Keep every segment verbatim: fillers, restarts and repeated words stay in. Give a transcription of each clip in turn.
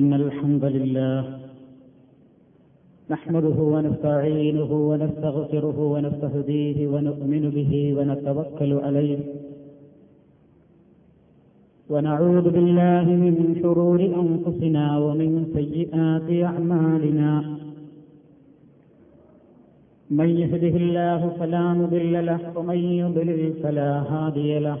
إن الحمد لله نحمده ونستعينه ونستغفره ونستهديه ونؤمن به ونتوكل عليه ونعوذ بالله من شرور أنفسنا ومن سيئات أعمالنا من يهده الله فلا مضل له ومن يضلل فلا هادي له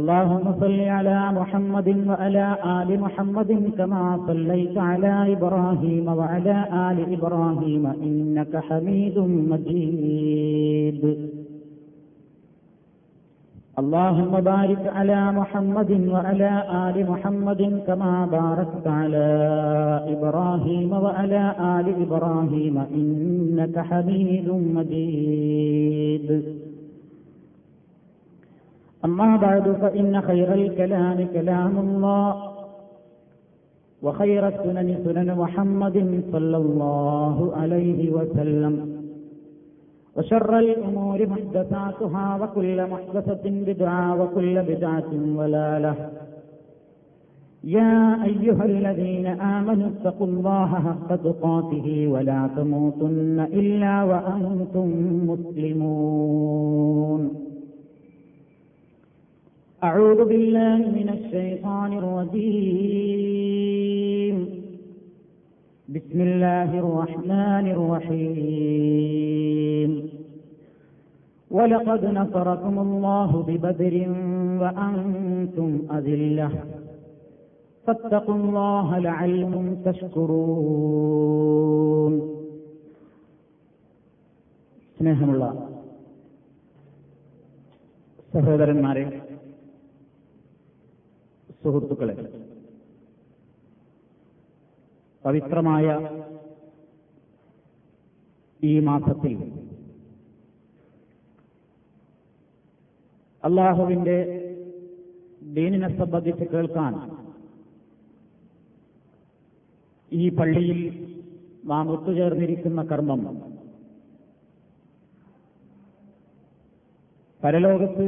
اللهم صل على محمد وعلى آل محمد كما صليت على إبراهيم وعلى آل إبراهيم إنك حميد مجيد. اللهم بارك على محمد وعلى آل محمد كما باركت على إبراهيم وعلى آل إبراهيم إنك حميد مجيد. أما بعد فإن خير الكلام كلام الله وخير السنن سنن محمد صلى الله عليه وسلم وشر الأمور محدثاتها وكل محدثة بدعة وكل بدعة ضلالة. يا أيها الذين آمنوا اتقوا الله حق تقاته ولا تموتن إلا وأنتم مسلمون. أعوذ بالله من الشيطان الرجيم. بسم الله الرحمن الرحيم. ولقد نصركم الله ببدر وأنتم أذلة فاتقوا الله لعلكم تشكرون. സ്നേഹം ഉള്ള സഹോദരന്മാരെ, സുഹൃത്തുക്കളെ, പവിത്രമായ ഈ മാസത്തിൽ അല്ലാഹുവിന്റെ ദീനിനെ സംബന്ധിച്ച് കേൾക്കാൻ ഈ പള്ളിയിൽ നാം ഒത്തുചേർന്നിരിക്കുന്ന കർമ്മം പരലോകത്ത്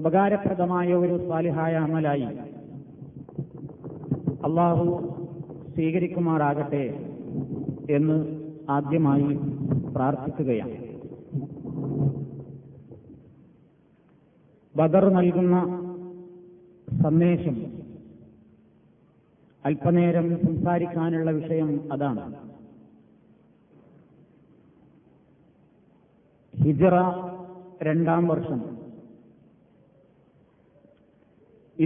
ഉപകാരപ്രദമായ ഒരു സാലിഹായ അമലായി അല്ലാഹു സ്വീകരിക്കുമാറാകട്ടെ എന്ന് ആദ്യമായി പ്രാർത്ഥിക്കുകയാണ്. ബദർ നൽകുന്ന സന്ദേശം, അല്പനേരം സംസാരിക്കാനുള്ള വിഷയം അതാണ്. ഹിജറ രണ്ടാം വർഷം,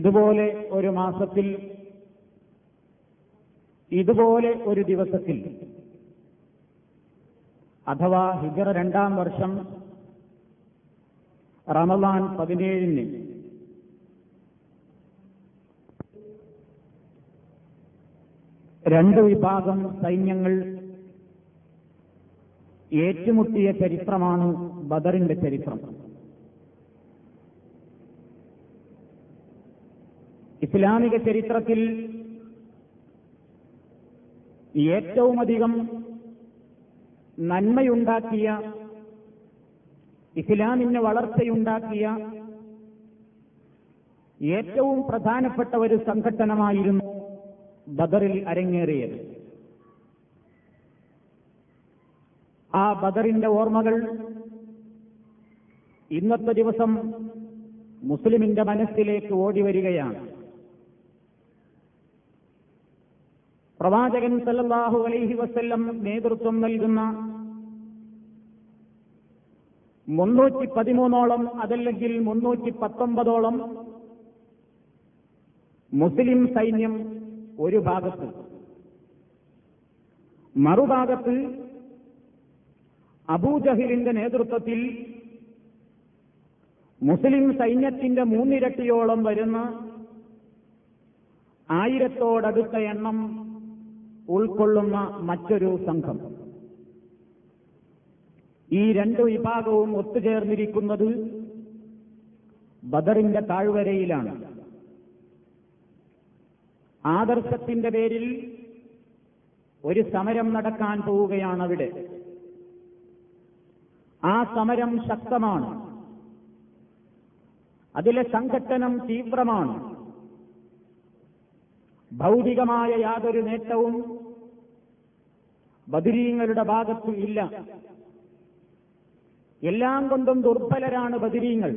ഇതുപോലെ ഒരു മാസത്തിൽ, ഇതുപോലെ ഒരു ദിവസത്തിൽ, അഥവാ ഹിജറ രണ്ടാം വർഷം റമളാൻ പതിനേഴിന് രണ്ട് വിഭാഗം സൈന്യങ്ങൾ ഏറ്റുമുട്ടിയ ചരിത്രമാണ് ബദറിന്റെ ചരിത്രം. ഇസ്ലാമിക ചരിത്രത്തിൽ ഏറ്റവുമധികം നന്മയുണ്ടാക്കിയ, ഇസ്ലാമിന് വളർച്ചയുണ്ടാക്കിയ ഏറ്റവും പ്രധാനപ്പെട്ട ഒരു സംഘടനമായിരുന്നു ബദറിൽ അരങ്ങേറിയത്. ആ ബദറിന്റെ ഓർമ്മകൾ ഇന്നത്തെ ദിവസം മുസ്ലിമിന്റെ മനസ്സിലേക്ക് ഓടിവരികയാണ്. പ്രവാചകൻ സല്ലല്ലാഹു അലൈഹി വസല്ലം നേതൃത്വം നൽകുന്ന മുന്നൂറ്റി പതിമൂന്നോളം അതല്ലെങ്കിൽ മുന്നൂറ്റി പത്തൊമ്പതോളം മുസ്ലിം സൈന്യം ഒരു ഭാഗത്ത്, മറുഭാഗത്ത് അബൂജഹലിന്റെ നേതൃത്വത്തിൽ മുസ്ലിം സൈന്യത്തിന്റെ മൂന്നിരട്ടിയോളം വരുന്ന ആയിരത്തോടടുത്ത എണ്ണം ഉൾക്കൊള്ളുന്ന മറ്റൊരു സംഘം. ഈ രണ്ട് വിഭാഗവും ഒത്തുചേർന്നിരിക്കുന്നത് ബദറിന്റെ താഴ്വരയിലാണ്. ആദർശത്തിന്റെ പേരിൽ ഒരു സമരം നടക്കാൻ പോവുകയാണ് അവിടെ. ആ സമരം ശക്തമാണ്, അതിലെ സംഘട്ടനം തീവ്രമാണ്. ഭൗതികമായ യാതൊരു നേട്ടവും ബദരീങ്ങളുടെ ഭാഗത്തു ഇല്ല. എല്ലാം കൊണ്ടും ദുർബലരാണ് ബദരീങ്ങൾ.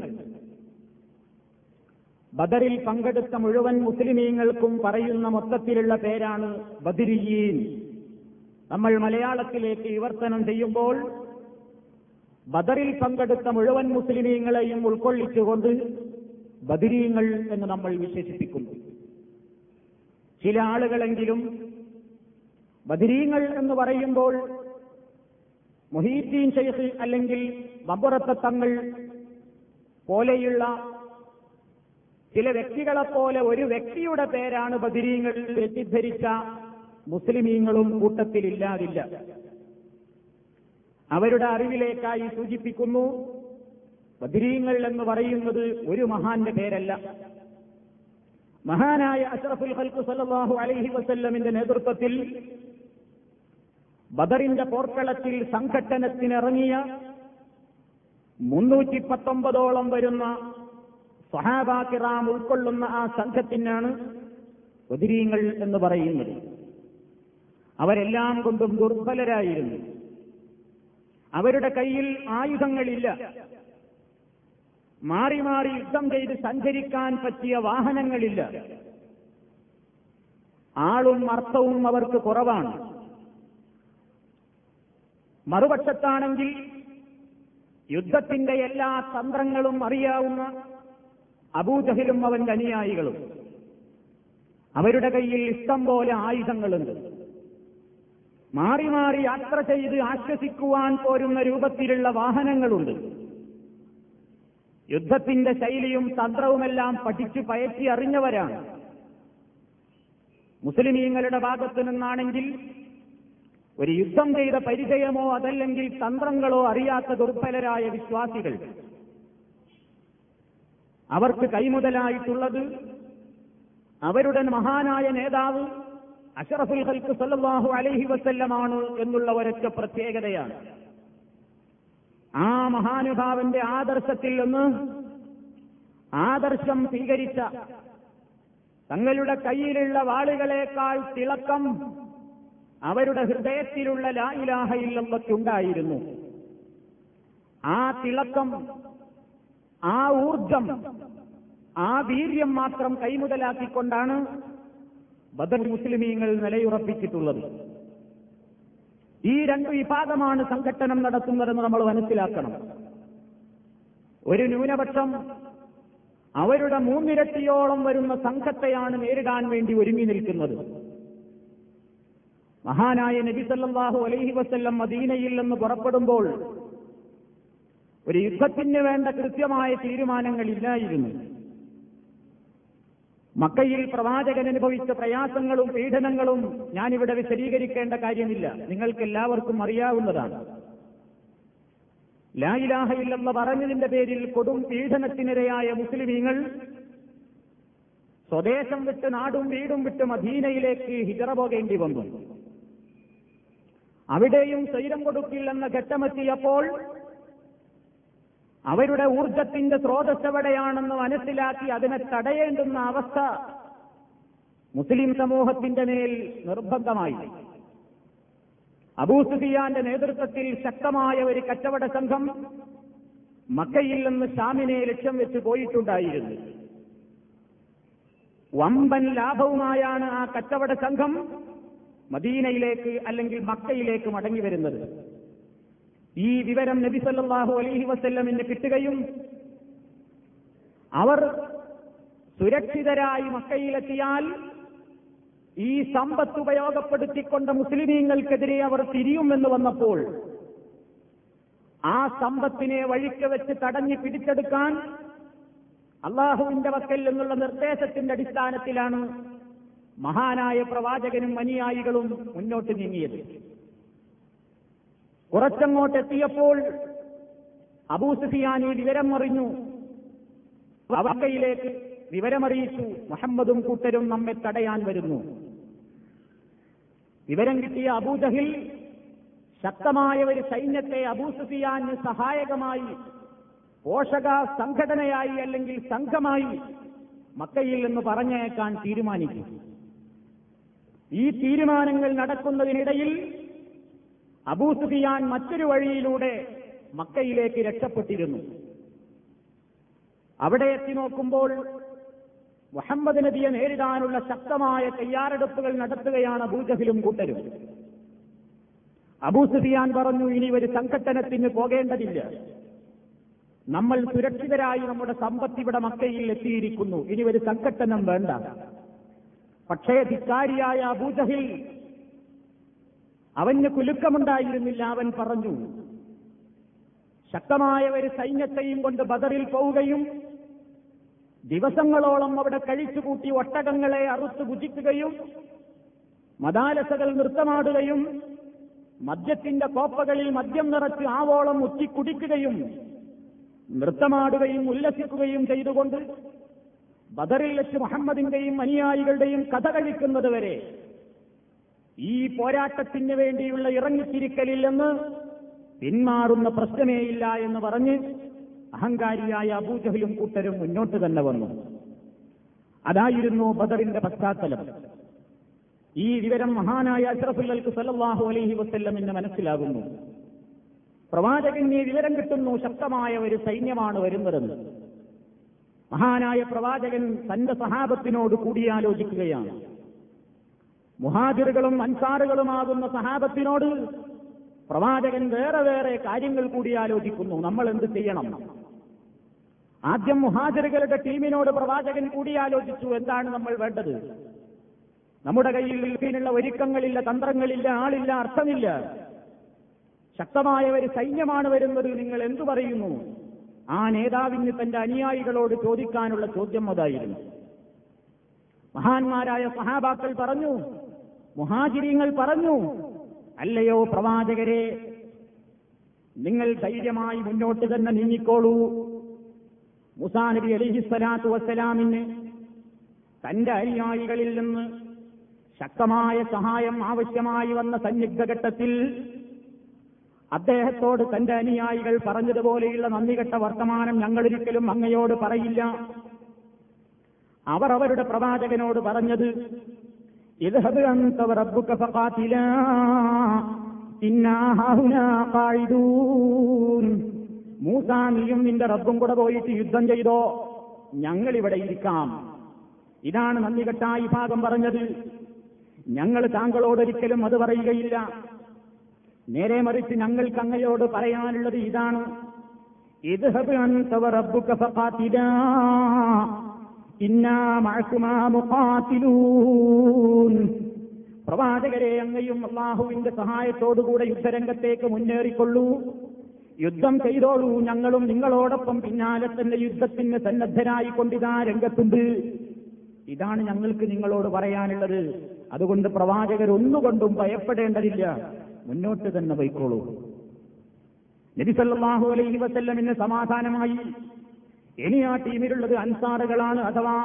ബദറിൽ പങ്കെടുത്ത മുഴുവൻ മുസ്ലിമീങ്ങൾക്കും പറയുന്ന മൊത്തത്തിലുള്ള പേരാണ് ബദരീൻ. നമ്മൾ മലയാളത്തിലേക്ക് വിവർത്തനം ചെയ്യുമ്പോൾ ബദറിൽ പങ്കെടുത്ത മുഴുവൻ മുസ്ലിമീങ്ങളെയും ഉൾക്കൊള്ളിച്ചുകൊണ്ട് ബദരീങ്ങൾ എന്ന് നമ്മൾ വിശേഷിപ്പിക്കുന്നു. ചില ആളുകളെങ്കിലും ബദരീങ്ങൾ എന്ന് പറയുമ്പോൾ മുഹീദ്ദീൻ ശൈഖ് അല്ലെങ്കിൽ മമ്പുറത്തെ തങ്ങൾ പോലെയുള്ള ചില വ്യക്തികളെപ്പോലെ ഒരു വ്യക്തിയുടെ പേരാണ് ബദരീങ്ങൾ തെറ്റിദ്ധരിച്ച മുസ്ലിമീങ്ങളും കൂട്ടത്തിലില്ലാതില്ല. അവരുടെ അറിവിലേക്കായി സൂചിപ്പിക്കുന്നു, ബദരീങ്ങൾ എന്ന് പറയുന്നത് ഒരു മഹാന്റെ പേരല്ല. മഹാനായ അഷ്റഫുൽ ഖൽഖ് സല്ലല്ലാഹു അലൈഹി വസല്ലമിന്റെ നേതൃത്വത്തിൽ ബദറിന്റെ പോർക്കളത്തിൽ സംഘട്ടനത്തിനിറങ്ങിയ മുന്നൂറ്റി പത്തൊമ്പതോളം വരുന്ന സഹാബാ കിറാം ഉൾക്കൊള്ളുന്ന ആ സംഘത്തിനാണ് ബദരീങ്ങൾ എന്ന് പറയുന്നത്. അവരെല്ലാം കൊണ്ടും ദുർബലരായിരുന്നു. അവരുടെ കയ്യിൽ ആയുധങ്ങളില്ല. മാറി മാറി യുദ്ധം ചെയ്ത് സഞ്ചരിക്കാൻ പറ്റിയ വാഹനങ്ങളില്ല. ആളും അർത്ഥവും അവർക്ക് കുറവാണ്. മറുപക്ഷത്താണെങ്കിൽ യുദ്ധത്തിന്റെ എല്ലാ തന്ത്രങ്ങളും അറിയാവുന്ന അബൂജഹലും അവന്റെ അനുയായികളും, അവരുടെ കയ്യിൽ ഇഷ്ടം പോലെ ആയുധങ്ങളുണ്ട്. മാറി മാറി യാത്ര ചെയ്ത് ആശ്വസിക്കുവാൻ പോരുന്ന രൂപത്തിലുള്ള വാഹനങ്ങളുണ്ട്. യുദ്ധത്തിന്റെ ശൈലിയും തന്ത്രവുമെല്ലാം പഠിച്ചു പയറ്റി അറിഞ്ഞവരാണ്. മുസ്ലിമീങ്ങളുടെ ഭാഗത്തു നിന്നാണെങ്കിൽ ഒരു യുദ്ധം ചെയ്ത പരിചയമോ അതല്ലെങ്കിൽ തന്ത്രങ്ങളോ അറിയാത്ത ദുർബലരായ വിശ്വാസികൾ. അവർക്ക് കൈമുതലായിട്ടുള്ളത് അവരുടെ മഹാനായ നേതാവ് അഷ്റഫുൽ ഖൽഖ് സല്ലല്ലാഹു അലൈഹി വസല്ലമാണ് എന്നുള്ള ഒരൊറ്റ പ്രത്യേകതയാണ്. ആ മഹാനുഭാവന്റെ ആദർശത്തിൽ നിന്ന് ആദർശം സ്വീകരിച്ച, തങ്ങളുടെ കയ്യിലുള്ള വാളുകളേക്കാൾ തിളക്കം അവരുടെ ഹൃദയത്തിലുള്ള ലാ ഇലാഹ ഇല്ലല്ലാഹ്ക്കുണ്ടായിരുന്നു. ആ തിളക്കം, ആ ഊർജം, ആ വീര്യം മാത്രം കൈമുതലാക്കിക്കൊണ്ടാണ് ബദർ മുസ്ലിമീങ്ങൾ നിലയുറപ്പിച്ചിട്ടുള്ളത്. ഈ രണ്ട് വിഭാഗമാണ് സംഘട്ടനം നടത്തുന്നതെന്ന് നമ്മൾ മനസ്സിലാക്കണം. ഒരു ന്യൂനപക്ഷം അവരുടെ മൂന്നിരട്ടിയോളം വരുന്ന സംഘത്തെയാണ് നേരിടാൻ വേണ്ടി ഒരുങ്ങി നിൽക്കുന്നത്. മഹാനായ നബി സല്ലല്ലാഹു അലൈഹി വസല്ലം മദീനയിൽ നിന്ന് പുറപ്പെടുമ്പോൾ ഒരു യുദ്ധത്തിന് വേണ്ട കൃത്യമായ തീരുമാനങ്ങളില്ലായിരുന്നു. മക്കയിൽ പ്രവാചകൻ അനുഭവിച്ച പ്രയാസങ്ങളും പീഡനങ്ങളും ഞാനിവിടെ വിശദീകരിക്കേണ്ട കാര്യമില്ല, നിങ്ങൾക്ക് എല്ലാവർക്കും അറിയാവുന്നതാണ്. ലാ ഇലാഹ ഇല്ലല്ലാഹ് പറഞ്ഞതിന്റെ പേരിൽ കൊടും പീഡനത്തിനിരയായ മുസ്ലിമീങ്ങൾ സ്വദേശം വിട്ട്, നാടും വീടും വിട്ട് മദീനയിലേക്ക് ഹിജറ പോകേണ്ടി വന്നു. അവിടെയും സ്വൈരം കൊടുക്കില്ലെന്ന ഘട്ടമെത്തിയപ്പോൾ അവരുടെ ഊർജത്തിന്റെ സ്രോതസ് എവിടെയാണെന്ന് മനസ്സിലാക്കി അതിനെ തടയേണ്ടുന്ന അവസ്ഥ മുസ്ലിം സമൂഹത്തിന്റെ മേൽ നിർബന്ധമായി. അബൂ സുഫിയാന്റെ നേതൃത്വത്തിൽ ശക്തമായ ഒരു കച്ചവട സംഘം മക്കയിൽ നിന്ന് ഷാമിനെ ലക്ഷ്യം വെച്ച് പോയിട്ടുണ്ടായിരുന്നു. വമ്പൻ ലാഭവുമായാണ് ആ കച്ചവട സംഘം മദീനയിലേക്ക് അല്ലെങ്കിൽ മക്കയിലേക്ക് മടങ്ങി വരുന്നത്. ഈ വിവരം നബി സല്ലല്ലാഹു അലൈഹി വസല്ലമിന് കിട്ടുകയും അവർ സുരക്ഷിതരായി മക്കയിലെത്തിയാൽ ഈ സമ്പത്ത് ഉപയോഗപ്പെടുത്തിക്കൊണ്ട് മുസ്ലിമീങ്ങൾക്കെതിരെ അവർ തിരിയുമെന്ന് വന്നപ്പോൾ ആ സമ്പത്തിനെ വഴിക്ക് വെച്ച് തടഞ്ഞു പിടിച്ചെടുക്കാൻ അള്ളാഹുവിന്റെ വക്കൽ എന്നുള്ള നിർദ്ദേശത്തിന്റെ അടിസ്ഥാനത്തിലാണ് മഹാനായ പ്രവാചകനും അനുയായികളും മുന്നോട്ട് നീങ്ങിയത്. കുറച്ചങ്ങോട്ടെത്തിയപ്പോൾ അബൂ സുഫിയാൻ ഈ വിവരം അറിഞ്ഞു. അവക്കയിലേക്ക് വിവരമറിയിച്ചു, മുഹമ്മദും കൂട്ടരും നമ്മെ തടയാൻ വരുന്നു. വിവരം കിട്ടിയ അബൂജഹിൽ ശക്തമായ ഒരു സൈന്യത്തെ അബൂ സുഫിയാന് സഹായകമായി പോഷക സംഘടനയായി അല്ലെങ്കിൽ സംഘമായി മക്കയിൽ നിന്ന് പറഞ്ഞേക്കാൻ തീരുമാനിക്കും. ഈ തീരുമാനങ്ങൾ നടക്കുന്നതിനിടയിൽ അബൂ സുഫിയാൻ മറ്റൊരു വഴിയിലൂടെ മക്കയിലേക്ക് രക്ഷപ്പെട്ടിരുന്നു. അവിടെ എത്തി നോക്കുമ്പോൾ മുഹമ്മദ് നബിയെ നേരിടാനുള്ള ശക്തമായ തയ്യാറെടുപ്പുകൾ നടത്തുകയാണ് അബൂജഹിലും കൂട്ടരും. അബൂ സുഫിയാൻ പറഞ്ഞു, ഇനി ഒരു സംഘട്ടനത്തിന് പോകേണ്ടതില്ല, നമ്മൾ സുരക്ഷിതരായി നമ്മുടെ സമ്പത്ത് ഇവിടെ മക്കയിൽ എത്തിയിരിക്കുന്നു, ഇനി ഒരു സംഘട്ടനം വേണ്ട. പക്ഷേ ധിക്കാരിയായ അബൂജഹിൽ അവന് കുലുക്കമുണ്ടായിരുന്നില്ല. അവൻ പറഞ്ഞു, ശക്തമായ ഒരു സൈന്യത്തെയും കൊണ്ട് ബദറിൽ പോവുകയും ദിവസങ്ങളോളം അവിടെ കഴിച്ചുകൂട്ടി ഒട്ടകങ്ങളെ അറുത്തു ഭുജിക്കുകയും മദാലസകൾ നൃത്തമാടുകയും മദ്യത്തിന്റെ കോപ്പകളിൽ മദ്യം നിറച്ച് ആവോളം ഉച്ചിക്കുടിക്കുകയും നൃത്തമാടുകയും ഉല്ലസിക്കുകയും ചെയ്തുകൊണ്ട് ബദറിൽ വെച്ച് മുഹമ്മദിന്റെയും അനുയായികളുടെയും കഥ കഴിക്കുന്നത് വരെ ഈ പോരാട്ടത്തിന് വേണ്ടിയുള്ള ഇറങ്ങിത്തിരിക്കലില്ലെന്ന് പിന്മാറുന്ന പ്രശ്നമേയില്ല എന്ന് പറഞ്ഞ് അഹങ്കാരിയായ അബൂജഹലും കൂട്ടരും മുന്നോട്ട് തന്നെ വന്നു. അതായിരുന്നു ബദറിന്റെ പശ്ചാത്തലം. ഈ വിവരം മഹാനായ അഷ്റഫുൽ ഖൽഖ് സല്ലല്ലാഹു അലൈഹി വസല്ലമിന് മനസ്സിലാകുന്നു. പ്രവാചകന് വിവരം കിട്ടുന്നു, ശക്തമായ ഒരു സൈന്യമാണ് വരുന്നതെന്ന്. മഹാനായ പ്രവാചകൻ തന്റെ സഹാബത്തിനോട് കൂടിയാലോചിക്കുകയാണ്. മുഹാജിറുകളും അൻസാറുകളുമാകുന്ന സഹാബത്തിനോട് പ്രവാചകൻ വേറെ വേറെ കാര്യങ്ങൾ കൂടിയാലോചിക്കുന്നു. നമ്മൾ എന്ത് ചെയ്യണം? ആദ്യം മുഹാജിറുകളുടെ ടീമിനോട് പ്രവാചകൻ കൂടിയാലോചിച്ചു, എന്താണ് നമ്മൾ വേണ്ടത്? നമ്മുടെ കയ്യിൽ ഇതിനുള്ള ഒരുക്കങ്ങളില്ല, തന്ത്രങ്ങളില്ല, ആളില്ല, അർത്ഥമില്ല. ശക്തമായ ഒരു സൈന്യമാണ് വരുന്നത്, നിങ്ങൾ എന്തു പറയുന്നു? ആ നേതാവിന് തന്റെ അനുയായികളോട് ചോദിക്കാനുള്ള ചോദ്യം അതായിരുന്നു. മഹാന്മാരായ സഹാബാക്കൾ പറഞ്ഞു, മുഹാജിരീങ്ങൾ പറഞ്ഞു, അല്ലയോ പ്രവാചകരെ, നിങ്ങൾ ധൈര്യമായി മുന്നോട്ട് തന്നെ നീങ്ങിക്കോളൂ. മൂസാ നബി അലൈഹിസ്സലാത്തു വസ്സലാമിന് തന്റെ അനുയായികളിൽ നിന്ന് ശക്തമായ സഹായം ആവശ്യമായി വന്ന സന്നിഗ്ധഘട്ടത്തിൽ അദ്ദേഹത്തോട് തന്റെ അനുയായികൾ പറഞ്ഞതുപോലെയുള്ള നന്ദികെട്ട വർത്തമാനം ഞങ്ങളൊരിക്കലും അങ്ങയോട് പറയില്ല. അവർ അവരുടെ പ്രവാചകനോട് പറഞ്ഞത്, ഇദ്ഹബ് അൻത റബ്ബുക ഫഖാതില ഇന്നാ ഹുനാ ഖായിദൂൻ. മൂസാ നീയും നിന്റെ റബ്ബും കൂടെ പോയിട്ട് യുദ്ധം ചെയ്തോ, ഞങ്ങളിവിടെ ഇരിക്കാം. ഇതാണ് നന്ദികെട്ട ഈ ഭാഗം പറഞ്ഞത്. ഞങ്ങൾ താങ്കളോടൊരിക്കലും അത് പറയുകയില്ല, നേരെ മറിച്ച് ഞങ്ങൾക്ക് അങ്ങയോട് പറയാനുള്ളത് ഇതാണ്, ഇദ്ഹബ് അൻത റബ്ബുക ഫഖാതില ഇന്നാ മഅകുമാ മുഖാതിലൂൻ. പ്രവാചകരെ, അങ്ങയും അല്ലാഹുവിന്റെ സഹായത്തോടുകൂടെ യുദ്ധരംഗത്തേക്ക് മുന്നേറിക്കൊള്ളൂ, യുദ്ധം ചെയ്തോളൂ, ഞങ്ങളും നിങ്ങളോടൊപ്പം പിന്നാലെ തന്നെ യുദ്ധത്തിന് സന്നദ്ധരായിക്കൊണ്ടിതാ രംഗത്തുണ്ട്. ഇതാണ് ഞങ്ങൾക്ക് നിങ്ങളോട് പറയാനുള്ളത്. അതുകൊണ്ട് പ്രവാചകരൊന്നുകൊണ്ടും ഭയപ്പെടേണ്ടതില്ല, മുന്നോട്ട് തന്നെ പോയിക്കോളൂ. നബി സല്ലല്ലാഹു അലൈഹി വസല്ലമിന് സമാധാനമായി. ഇനി ആ ടീമിലുള്ളത് അൻസാറുകളാണ്. അഥവാ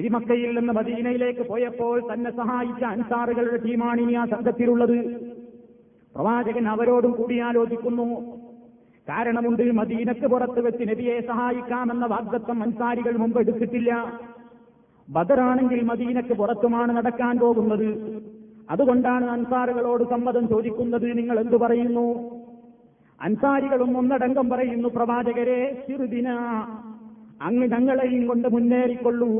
എരിമക്കയിൽ നിന്ന് മദീനയിലേക്ക് പോയപ്പോൾ തന്നെ സഹായിച്ച അൻസാറുകളുടെ ടീമാണ് ഇനി ആ സംഘത്തിലുള്ളത്. പ്രവാചകൻ അവരോടും കൂടിയാലോചിക്കുന്നു. കാരണമുണ്ട്, മദീനക്ക് പുറത്ത് വെച്ച് നബിയെ സഹായിക്കാമെന്ന വാഗ്ദത്തം അൻസാരികൾ മുമ്പ് എടുത്തിട്ടില്ല. ബദറാണെങ്കിൽ മദീനക്ക് പുറത്തുമാണ് നടക്കാൻ പോകുന്നത്. അതുകൊണ്ടാണ് അൻസാറുകളോട് സമ്മതം ചോദിക്കുന്നത്. നിങ്ങൾ എന്തു പറയുന്നു? അൻസാരികളും ഒന്നടങ്കം പറയുന്നു, പ്രവാചകരെ, സിറുദിന, അങ്ങ് ഞങ്ങളെയും കൊണ്ട് മുന്നേറിക്കൊള്ളൂ,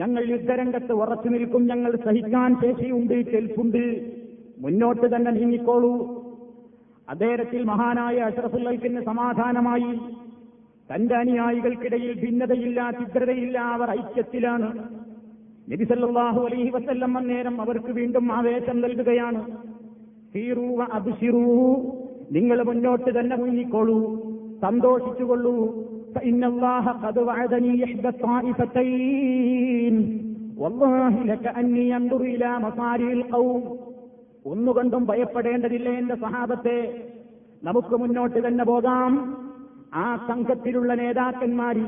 ഞങ്ങൾ യുദ്ധരംഗത്ത് ഉറച്ചു നിൽക്കും, ഞങ്ങൾ സഹിക്കാൻ ശേഷിയുണ്ട്, കെൽപ്പുണ്ട്, മുന്നോട്ട് തന്നെ നീങ്ങിക്കോളൂ. അദ്ദേഹത്തിൽ മഹാനായ അഷ്റഫുൽ ഖൽഖിന് സമാധാനമായി. തന്റെ അനുയായികൾക്കിടയിൽ ഭിന്നതയില്ല, ചിത്രതയില്ല, അവർ ഐക്യത്തിലാണ്. നബി സല്ലല്ലാഹു അലൈഹി വസല്ലം അന്നേരം അവർക്ക് വീണ്ടും ആവേശം നൽകുകയാണ്. ഫീറൂ വ അബ്ശിറൂ, നിങ്ങൾ മുന്നോട്ട് തന്നെ മുങ്ങിക്കൊള്ളൂ, സന്തോഷിച്ചുകൊള്ളൂ. ഇന്നല്ലാഹ ഖദ് വഅദനി ഇഹ്ദ ത്വായിഫതൈൻ വല്ലാഹി ലകഅന്നി യൻദുറു ഇലാ മസാരിൽ ഖൗം. ഒന്നുകൊണ്ടും ഭയപ്പെടേണ്ടതില്ല എന്റെ സഹാബത്തെ, നമുക്ക് മുന്നോട്ട് തന്നെ പോകാം. ആ സംഘത്തിലുള്ള നേതാക്കന്മാര്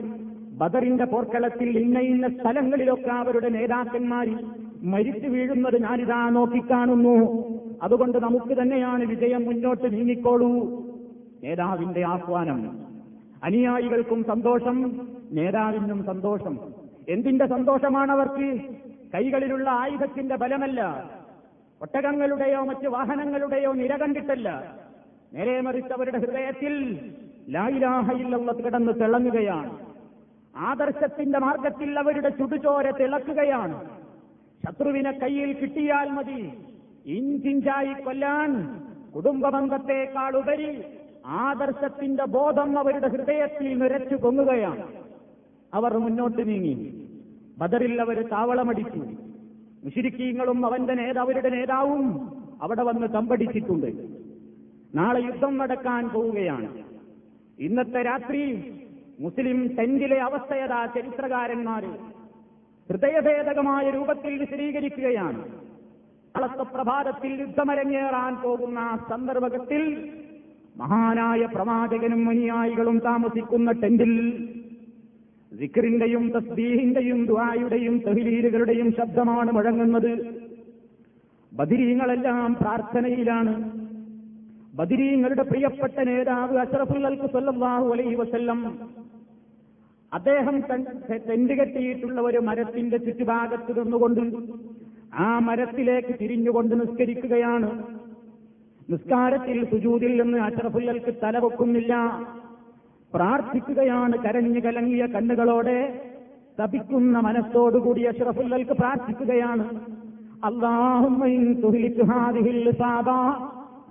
ബദറിന്റെ പോർക്കളത്തിൽ ഇന്ന ഇന്ന സ്ഥലങ്ങളിലൊക്കെ അവരുടെ നേതാക്കന്മാര് മരിച്ചു വീഴുന്നത് ഞാനിതാ നോക്കിക്കാണുന്നു. അതുകൊണ്ട് നമുക്ക് തന്നെയാണ് വിജയം, മുന്നോട്ട് നീങ്ങിക്കോളൂ. നേതാവിന്റെ ആഹ്വാനം. അനുയായികൾക്കും സന്തോഷം, നേതാവിനും സന്തോഷം. എന്തിന്റെ സന്തോഷമാണവർക്ക്? കൈകളിലുള്ള ആയുധത്തിന്റെ ബലമല്ല, ഒട്ടകങ്ങളുടെയോ മറ്റ് വാഹനങ്ങളുടെയോ നിര കണ്ടിട്ടല്ല, നേരെ മറിച്ച് അവരുടെ ഹൃദയത്തിൽ ലാ ഇലാഹ ഇല്ലല്ലാഹ് കിടന്ന് തിളങ്ങുകയാണ്. ആദർശത്തിന്റെ മാർഗത്തിൽ അവരുടെ ചുടുചോര തിളക്കുകയാണ്. ശത്രുവിനെ കയ്യിൽ കിട്ടിയാൽ മതി ഇഞ്ചിഞ്ചായി കൊല്ലാൻ. കുടുംബബന്ധത്തെക്കാളുപരി ആദർശത്തിന്റെ ബോധം അവരുടെ ഹൃദയത്തിൽ നിറച്ചു പൊങ്ങുകയാണ്. അവർ മുന്നോട്ട് നീങ്ങി. ബദറിൽ അവർ താവളമടിച്ചു. മുശ്രിക്കീങ്ങളും അവന്റെ നേതാവ് അവരുടെ നേതാവും അവിടെ വന്ന് തമ്പടിച്ചിട്ടുണ്ട്. നാളെ യുദ്ധം നടക്കാൻ പോവുകയാണ്. ഇന്നത്തെ രാത്രി മുസ്ലിം ടെന്റിലെ അവസ്ഥയതാ ചരിത്രകാരന്മാർ ഹൃദയഭേദകമായ രൂപത്തിൽ വിശദീകരിക്കുകയാണ്. നാളത്തെ പ്രഭാതത്തിൽ യുദ്ധമരങ്ങേറാൻ പോകുന്ന സന്ദർഭത്തിൽ മഹാനായ പ്രവാചകനും അനുയായികളും താമസിക്കുന്ന ടെന്റിൽ ദിക്റിന്റെയും തസ്ബീഹിന്റെയും ദുആയുടെയും തഹ്ലീലുകളുടെയും ശബ്ദമാണ് മുഴങ്ങുന്നത്. ബദരീങ്ങളെല്ലാം പ്രാർത്ഥനയിലാണ്. ബദരീങ്ങളുടെ പ്രിയപ്പെട്ട നേതാവ് അശ്റഫുൽ ഖൽഖ് സല്ലല്ലാഹു അലൈഹി വസല്ലം അദ്ദേഹം ടെന്റ് കെട്ടിയിട്ടുള്ള ഒരു മരത്തിന്റെ ചുറ്റുഭാഗത്ത് നിന്നുകൊണ്ട് ആ മരത്തിലേക്ക് തിരിഞ്ഞുകൊണ്ട് നിസ്കരിക്കുകയാണ്. നിസ്കാരത്തിൽ സുജൂദിൽ നിന്ന് അശ്റഫുൽ ഖൽഖ് തല വെക്കുന്നില്ല, പ്രാർത്ഥിക്കുകയാണ്. കരഞ്ഞു കലങ്ങിയ കണ്ണുകളോടെ തപിക്കുന്ന മനസ്സോടുകൂടി അഷ്റഫുൽ ഖൽഖ് പ്രാർത്ഥിക്കുകയാണ്. അല്ലാഹുമ്മ ഇൻ തുഹ്ലിക് ഹാദിഹിൽ സാബാ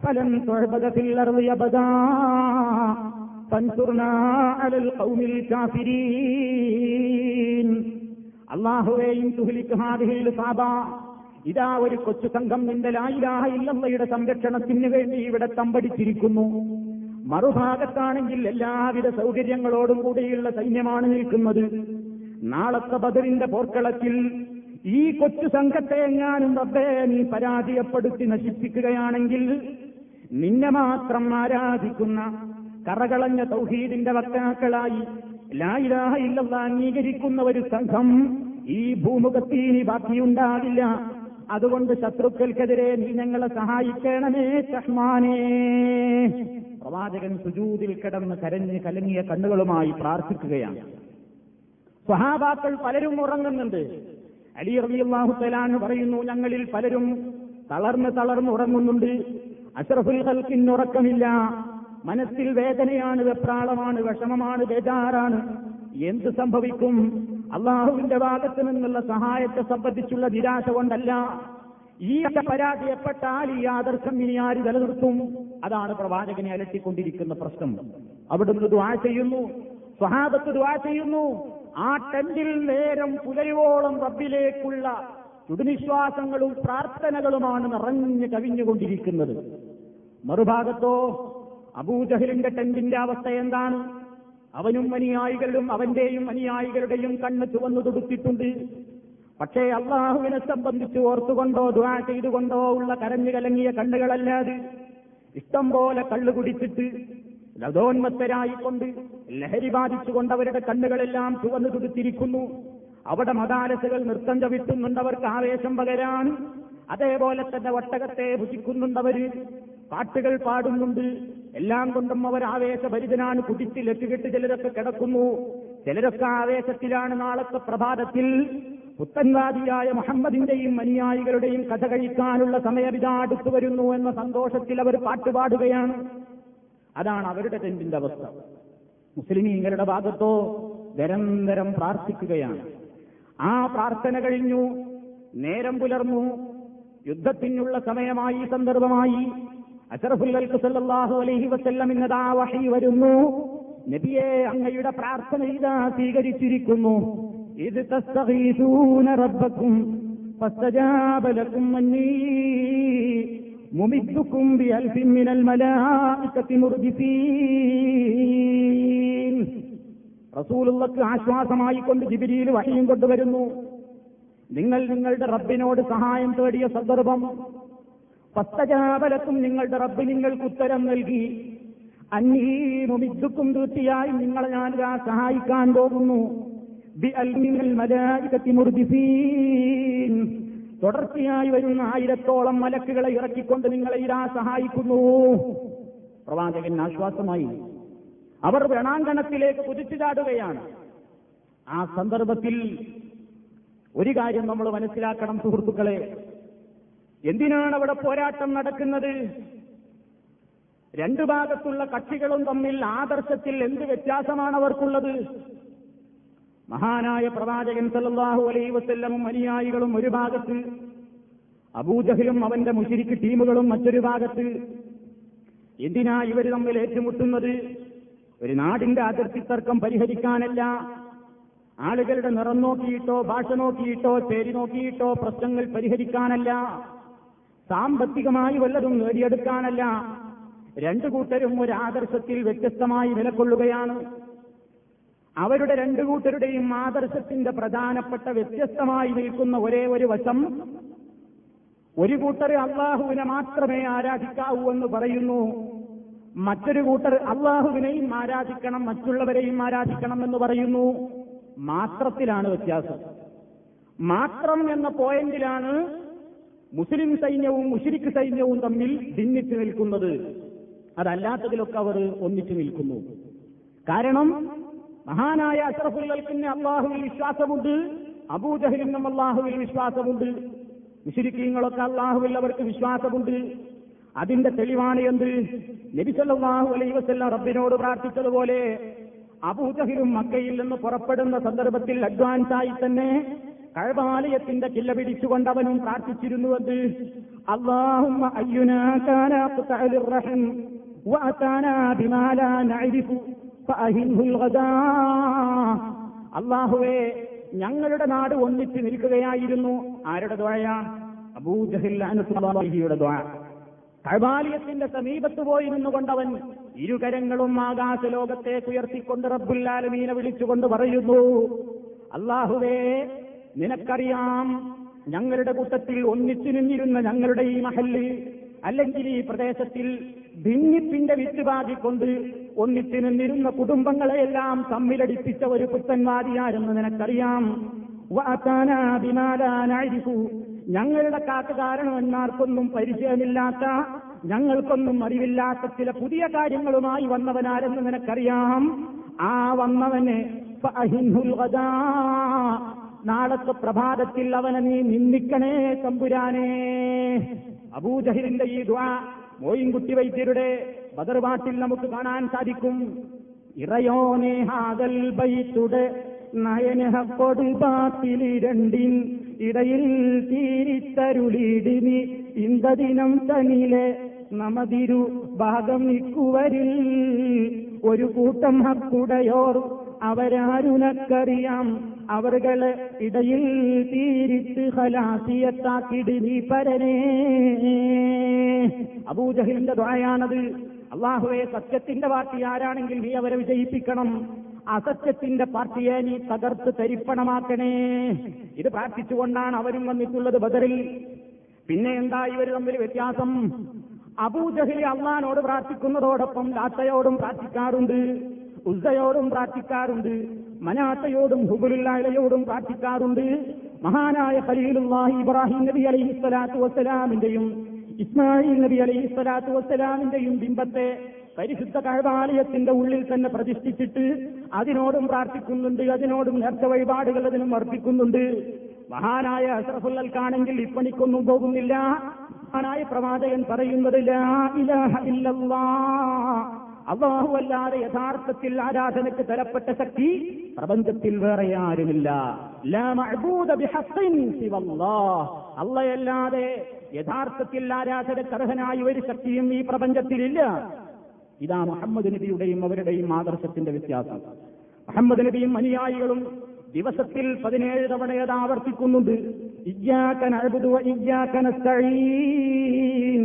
ഫലൻ തുഅബദ ഫിൽ അർളി അബദാ ഫൻസുർനാ അലൽ ഖൗമിൽ കാഫിരീൻ. അല്ലാഹുവേ, ഇൻ തുഹ്ലിക് ഹാദിഹിൽ സാബാ, ഇതാ ഒരു കൊച്ചു സംഘം നിന്റെ ലാ ഇലാഹ ഇല്ലല്ലാഹയുടെ സംരക്ഷണത്തിന് വേണ്ടി ഇവിടെ തമ്പടിച്ചിരിക്കുന്നു. മറുഭാഗത്താണെങ്കിൽ എല്ലാവിധ സൗകര്യങ്ങളോടും കൂടിയുള്ള സൈന്യമാണ് നിൽക്കുന്നത്. നാളത്തെ ബദറിന്റെ പോർക്കളത്തിൽ ഈ കൊച്ചു സംഘത്തെ എങ്ങാനും റബ്ബേ നീ പരാജയപ്പെടുത്തി നശിപ്പിക്കുകയാണെങ്കിൽ നിന്നെ മാത്രം ആരാധിക്കുന്ന കറകളഞ്ഞ തൗഹീദിന്റെ വക്താക്കളായി ലാ ഇലാഹ ഇല്ലല്ലാഹ് അംഗീകരിക്കുന്ന ഒരു സംഘം ഈ ഭൂമുഖത്തിന് ബാക്കിയുണ്ടാവില്ല. അതുകൊണ്ട് ശത്രുക്കൾക്കെതിരെ നീ ഞങ്ങളെ സഹായിക്കണമേ റഹ്മാനേ. പ്രവാചകൻ സുജൂദിൽ കിടന്ന് കരഞ്ഞ് കലങ്ങിയ കണ്ണുകളുമായി പ്രാർത്ഥിക്കുകയാണ്. സ്വഹാബാക്കൾ പലരും ഉറങ്ങുന്നുണ്ട്. അലി റളിയല്ലാഹു തആല അൻഹു പറയുന്നു, ഞങ്ങളിൽ പലരും തളർന്ന് തളർന്ന് ഉറങ്ങുന്നുണ്ട്. അഷ്റഫുൽ ഖൽഖിന് ഉറക്കമില്ല. മനസ്സിൽ വേദനയാണ്, വെപ്രാളമാണ്, വിഷമമാണ്, ബേജാറാണ്. എന്ത് സംഭവിക്കും? അള്ളാഹുവിന്റെ ഭാഗത്ത് നിന്നുള്ള സഹായത്തെ സംബന്ധിച്ചുള്ള നിരാശ കൊണ്ടല്ല. ഈ പരാജയപ്പെട്ടാൽ ഈ ആദർശം ഇനി ആര് നിലനിർത്തും? അതാണ് പ്രവാചകനെ അലട്ടിക്കൊണ്ടിരിക്കുന്ന പ്രശ്നം. അവിടുന്ന് ദുആ ചെയ്യുന്നു, സ്വഹാബത്ത് ദുആ ചെയ്യുന്നു. ആ ടെന്റിൽ നേരം പുലരുവോളം റബ്ബിലേക്കുള്ള ചുടുനിശ്വാസങ്ങളും പ്രാർത്ഥനകളുമാണ് നിറഞ്ഞു കവിഞ്ഞുകൊണ്ടിരിക്കുന്നത്. മറുഭാഗത്തോ അബൂജഹലിന്റെ ടെന്റിന്റെ അവസ്ഥ എന്താണ്? അവനും അനുയായികളും അവന്റെയും അനുയായികളുടെയും കണ്ണ് ചുവന്നു തുടുത്തിട്ടുണ്ട്. പക്ഷേ അള്ളാഹുവിനെ സംബന്ധിച്ച് ഓർത്തുകൊണ്ടോ ദുആ ചെയ്തുകൊണ്ടോ ഉള്ള കരഞ്ഞു കലങ്ങിയ കണ്ണുകളല്ലാതെ ഇഷ്ടം പോലെ കള്ളു കുടിച്ചിട്ട് ലതോന്മത്തരായിക്കൊണ്ട് ലഹരി ബാധിച്ചുകൊണ്ട് അവരുടെ കണ്ണുകളെല്ലാം ചുവന്നു തുടുത്തിരിക്കുന്നു. അവിടെ മദാരസകൾ നൃത്തം ചവിട്ടുന്നുണ്ടവർക്ക് ആവേശം പകരാൻ. അതേപോലെ തന്നെ ഒട്ടകത്തെ ഭുജിക്കുന്നുണ്ടവര്, പാട്ടുകൾ പാടുന്നുണ്ട്. എല്ലാം കൊണ്ടും അവർ ആവേശഭരിതനാണ്. കുടിച്ച് ലറ്റുകെട്ട് ചിലരൊക്കെ കിടക്കുന്നു. ചിലരൊക്കെ ആവേശത്തിലാണ്. നാളത്തെ പ്രഭാതത്തിൽ പുത്തൻവാദിയായ മുഹമ്മദിന്റെയും അനുയായികളുടെയും കഥ കഴിക്കാനുള്ള സമയവിതാ അടുത്തു വരുന്നു എന്ന സന്തോഷത്തിൽ അവർ പാട്ടുപാടുകയാണ്. അതാണ് അവരുടെ ടെന്റിന്റെ അവസ്ഥ. മുസ്ലിമീങ്ങളുടെ ഭാഗത്തോ നിരന്തരം പ്രാർത്ഥിക്കുകയാണ്. ആ പ്രാർത്ഥന കഴിഞ്ഞു, നേരം പുലർന്നു, യുദ്ധത്തിനുള്ള സമയമായി. സന്ദർഭമായി അശ്റഫുൽ ഖൽഖ് സല്ലല്ലാഹു അലൈഹി വസല്ലം ഇന്നതാ വഹി വരുന്നു. നബിയെ, അങ്ങയുടെ പ്രാർത്ഥന ഇതാ സ്വീകരിച്ചിരിക്കുന്നു. ഇത് തസ്തഗീസൂന റബ്ബക്കും ഫസ്തജാബ ലക്കും അന്നീ മുമിദ്ദുക്കും ബിഅൽഫിൻ മിനൽ മലാഇകതി മുർദിഫീൻ. റസൂലുള്ളാഹിക്ക് ആശ്വാസമായിക്കൊണ്ട് ജിബ്രീൽ വഹിയും കൊണ്ടുവരുന്നു. നിങ്ങൾ നിങ്ങളുടെ റബ്ബിനോട് സഹായം തേടിയ സന്ദർഭം, ഫസ്തജാബ ലക്കും, നിങ്ങളുടെ റബ്ബ് നിങ്ങൾക്ക് ഉത്തരം നൽകി. അന്നീമുമിതുക്കും തീർച്ചയായും നിങ്ങളെ ഞാനിതാ സഹായിക്കാൻ പോകുന്നു. തുടർച്ചയായി വരുന്ന ആയിരത്തോളം മലക്കുകളെ ഇറക്കിക്കൊണ്ട് നിങ്ങളെ ഇതാ സഹായിക്കുന്നു. പ്രവാചകൻ ആശ്വാസമായി. അവർ രണാങ്കണത്തിലേക്ക് കുതിച്ചു ചാടുകയാണ്. ആ സന്ദർഭത്തിൽ ഒരു കാര്യം നമ്മൾ മനസ്സിലാക്കണം സുഹൃത്തുക്കളെ. എന്തിനാണ് അവിടെ പോരാട്ടം നടക്കുന്നത്? രണ്ടു ഭാഗത്തുള്ള കക്ഷികളും തമ്മിൽ ആദർശത്തിൽ എന്ത് വ്യത്യാസമാണ് അവർക്കുള്ളത്? മഹാനായ പ്രവാചകൻ സല്ലല്ലാഹു അലൈഹി വസല്ലമും അനുയായികളും ഒരു ഭാഗത്ത്, അബൂജഹലും അവന്റെ മുശ്രിക്ക് ടീമുകളും മറ്റൊരു ഭാഗത്ത്. എന്തിനാ ഇവർ തമ്മിൽ ഏറ്റുമുട്ടുന്നത്? ഒരു നാടിന്റെ അതിർത്തി തർക്കം പരിഹരിക്കാനല്ല, ആളുകളുടെ നിറം നോക്കിയിട്ടോ ഭാഷ നോക്കിയിട്ടോ പേര് നോക്കിയിട്ടോ പ്രശ്നങ്ങൾ പരിഹരിക്കാനല്ല, സാമ്പത്തികമായി വല്ലതും നേടിയെടുക്കാനല്ല. രണ്ടു കൂട്ടരും ഒരു ആദർശത്തിൽ വ്യത്യസ്തമായി നിലകൊള്ളുകയാണ്. അവരുടെ രണ്ടു കൂട്ടരുടെയും ആദർശത്തിന്റെ പ്രധാനപ്പെട്ട വ്യത്യസ്തമായി നിൽക്കുന്ന ഒരേ ഒരു വശം, ഒരു കൂട്ടർ അള്ളാഹുവിനെ മാത്രമേ ആരാധിക്കാവൂ എന്ന് പറയുന്നു, മറ്റൊരു കൂട്ടർ അള്ളാഹുവിനെയും ആരാധിക്കണം മറ്റുള്ളവരെയും ആരാധിക്കണം എന്ന് പറയുന്നു. മാത്രത്തിലാണ് വ്യത്യാസം. മാത്രം എന്ന പോയിന്റിലാണ് മുസ്ലിം സൈന്യവും മുശ്രിക്ക് സൈന്യവും തമ്മിൽ ഭിന്നിച്ചു നിൽക്കുന്നത്. അതല്ലാത്തതിലൊക്കെ അവർ ഒന്നിച്ചു നിൽക്കുന്നു. കാരണം മഹാനായ അഷ്റഫുൽ ഖൽഖിന് അള്ളാഹുവിൽ വിശ്വാസമുണ്ട്, അബൂജഹലിനും അള്ളാഹുവിൽ വിശ്വാസമുണ്ട്, മുശ്രിക്കീങ്ങളൊക്കെ അള്ളാഹുവിൽ അവർക്ക് വിശ്വാസമുണ്ട്. അതിന്റെ തെളിവാണ് എന്ത്? നബി സല്ലല്ലാഹു അലൈഹി വസല്ലം റബ്ബിനോട് പ്രാർത്ഥിച്ചതുപോലെ അബൂജഹലും മക്കയിൽ നിന്ന് പുറപ്പെടുന്ന സന്ദർഭത്തിൽ അഡ്വാൻസായി തന്നെ കഅബാലയത്തിന്റെ കില്ല പിടിച്ചുകൊണ്ട് അവനും പ്രാർത്ഥിച്ചിരുന്നു. അത് അല്ലാഹുമ്മ അയ്യുനാ കാന ഖതഅൽ റഹീം വഅതാനാ ബിമാ ലാ നഅരിഫു ഫഅഹിൻഹുൽ ഗദാ. അല്ലാഹുവേ, ഞങ്ങളുടെ നാട് ഒന്നിച്ച് നിൽക്കുകയായിരുന്നു. ആരുടെ ദുആയാ? അബൂജഹൽ ലഅനത്തുള്ളാഹിയുടെ ദുആ. കഅബാലയത്തിന്റെ സമീപത്ത് പോയി നിന്നുകൊണ്ടവൻ ഇരുകരങ്ങളും ആകാശ ലോകത്തേക്ക് ഉയർത്തിക്കൊണ്ട് റബ്ബുൽ ആലമീനെ വിളിച്ചുകൊണ്ട് പറയുന്നു, അല്ലാഹുവേ, നിനക്കറിയാം ഞങ്ങളുടെ കൂട്ടത്തിൽ ഒന്നിച്ചു നിന്നിരുന്ന ഞങ്ങളുടെ ഈ മഹല്ല് അല്ലെങ്കിൽ ഈ പ്രദേശത്തിൽ ഭിന്നിപ്പിന്റെ വിറ്റുപാകിക്കൊണ്ട് ഒന്നിച്ചു നിന്നിരുന്ന കുടുംബങ്ങളെയെല്ലാം തമ്മിലടിപ്പിച്ച ഒരു പുത്തൻവാദിയാരെന്ന് നിനക്കറിയാം. വഅതാനാ ബിമാ ലാ നഅരിഫു, ഞങ്ങളുടെ കാട്ടുകാരണന്മാർക്കൊന്നും പരിചയമില്ലാത്ത ഞങ്ങൾക്കൊന്നും അറിവില്ലാത്ത ചില പുതിയ കാര്യങ്ങളുമായി വന്നവനാരെന്ന് നിനക്കറിയാം. ആ വന്നവനെ ഫഅഹിൻഹുൽ ഗദാ, നാളത്തെ പ്രഭാതത്തിൽ അവനെ നീ നിന്ദിക്കണേ തമ്പുരാനേ. അബൂജഹലിന്റെ ഈ ദുആ മോയിൻകുട്ടി വൈദ്യരുടെ ബദർവാട്ടിൽ നമുക്ക് കാണാൻ സാധിക്കും. ഇറയോനേ ഹാദൽ ബൈതുടെ നയനഹക്കൊടു ബാത്തിലിരണ്ടിൻ ഇടയിൽ തീരിത്തരുളിടിനി ഇന്ദദിനം തനിലെ നമതിരു ഭാഗം നിൽക്കുവരിൽ ഒരു കൂട്ടം ഹക്കുടയോർ അവരാരുനക്കറിയാം അവർകളെ ഇടയിൽ തീരിത്ത് ഹലാസിയത്താക്കിടിനി പരനേ. അബൂജഹലിന്റെ ദുആയാണത്. അല്ലാഹുവേ, സത്യത്തിന്റെ പാർട്ടി ആരാണെങ്കിൽ നീ അവരെ വിജയിപ്പിക്കണം, അസത്യത്തിന്റെ പാർട്ടിയെ നീ തകർത്ത് തരിപ്പണമാക്കണേ. ഇത് പ്രാർത്ഥിച്ചുകൊണ്ടാണ് അവരും വന്നിട്ടുള്ളത് ബദറിൽ. പിന്നെ എന്താ ഇവർ തമ്മിൽ വ്യത്യാസം? അബൂജഹൽ അള്ളാഹുവിനോട് പ്രാർത്ഥിക്കുന്നതോടൊപ്പം ലാത്തയോടും പ്രാർത്ഥിക്കാറുണ്ട്, ഉസ്സയോടും പ്രാർത്ഥിക്കാറുണ്ട്, മനാത്തയോടും ഹുബുലുല്ലാഹിയോടും പ്രാർത്ഥിക്കാറുണ്ട്. മഹാനായ ഖലീലുല്ലാഹി ഇബ്രാഹിം നബി അലൈഹി സ്വലാത്തു വസ്സലാമിന്റെയും ഇസ്മായിൽ നബി അലൈഹി സ്വലാത്തു വസ്സലാമിന്റെയും ബിംബത്തെ പരിശുദ്ധ കഅബാലയത്തിന്റെ ഉള്ളിൽ തന്നെ പ്രതിഷ്ഠിച്ചിട്ട് അതിനോടും പ്രാർത്ഥിക്കുന്നുണ്ട്, അതിനോടും നേർച്ച വഴിപാടുകൾ അതിനും അർപ്പിക്കുന്നുണ്ട്. മഹാനായ അഷ്റഫുൽ ഖൽഖാണെങ്കിൽ ഇപ്പണിക്കൊന്നും പോകുന്നില്ല. മഹാനായ പ്രവാചകൻ പറയുന്നത്, ലാ ഇലാഹ ഇല്ലല്ലാഹ്, അല്ലാഹു അല്ലാതെ യഥാർത്ഥത്തിൽ ആരാധനയ്ക്ക് തരപ്പെട്ട ശക്തി പ്രപഞ്ചത്തിൽ വേറെ ആരുമില്ല. ലാ മഅബൂദ ബിഹഖിൻ സിവല്ലാഹ്, അല്ലാഹല്ലാതെ യഥാർത്ഥത്തിൽ ആരാധനയ്ക്ക് അർഹനായ ഒരു ശക്തിയും ഈ പ്രപഞ്ചത്തിലില്ല. ഇതാ മുഹമ്മദ് നബിയുടെയും അവരുടെയും ആദർശത്തിന്റെ വ്യത്യാസം. മുഹമ്മദ് നബിയും അനുയായികളും ദിവസത്തിൽ പതിനേഴ് തവണ ആവർത്തിക്കുന്നുണ്ട്, ഇയ്യാക നഅ്ബുദു വ ഇയ്യാക നസ്തഈൻ,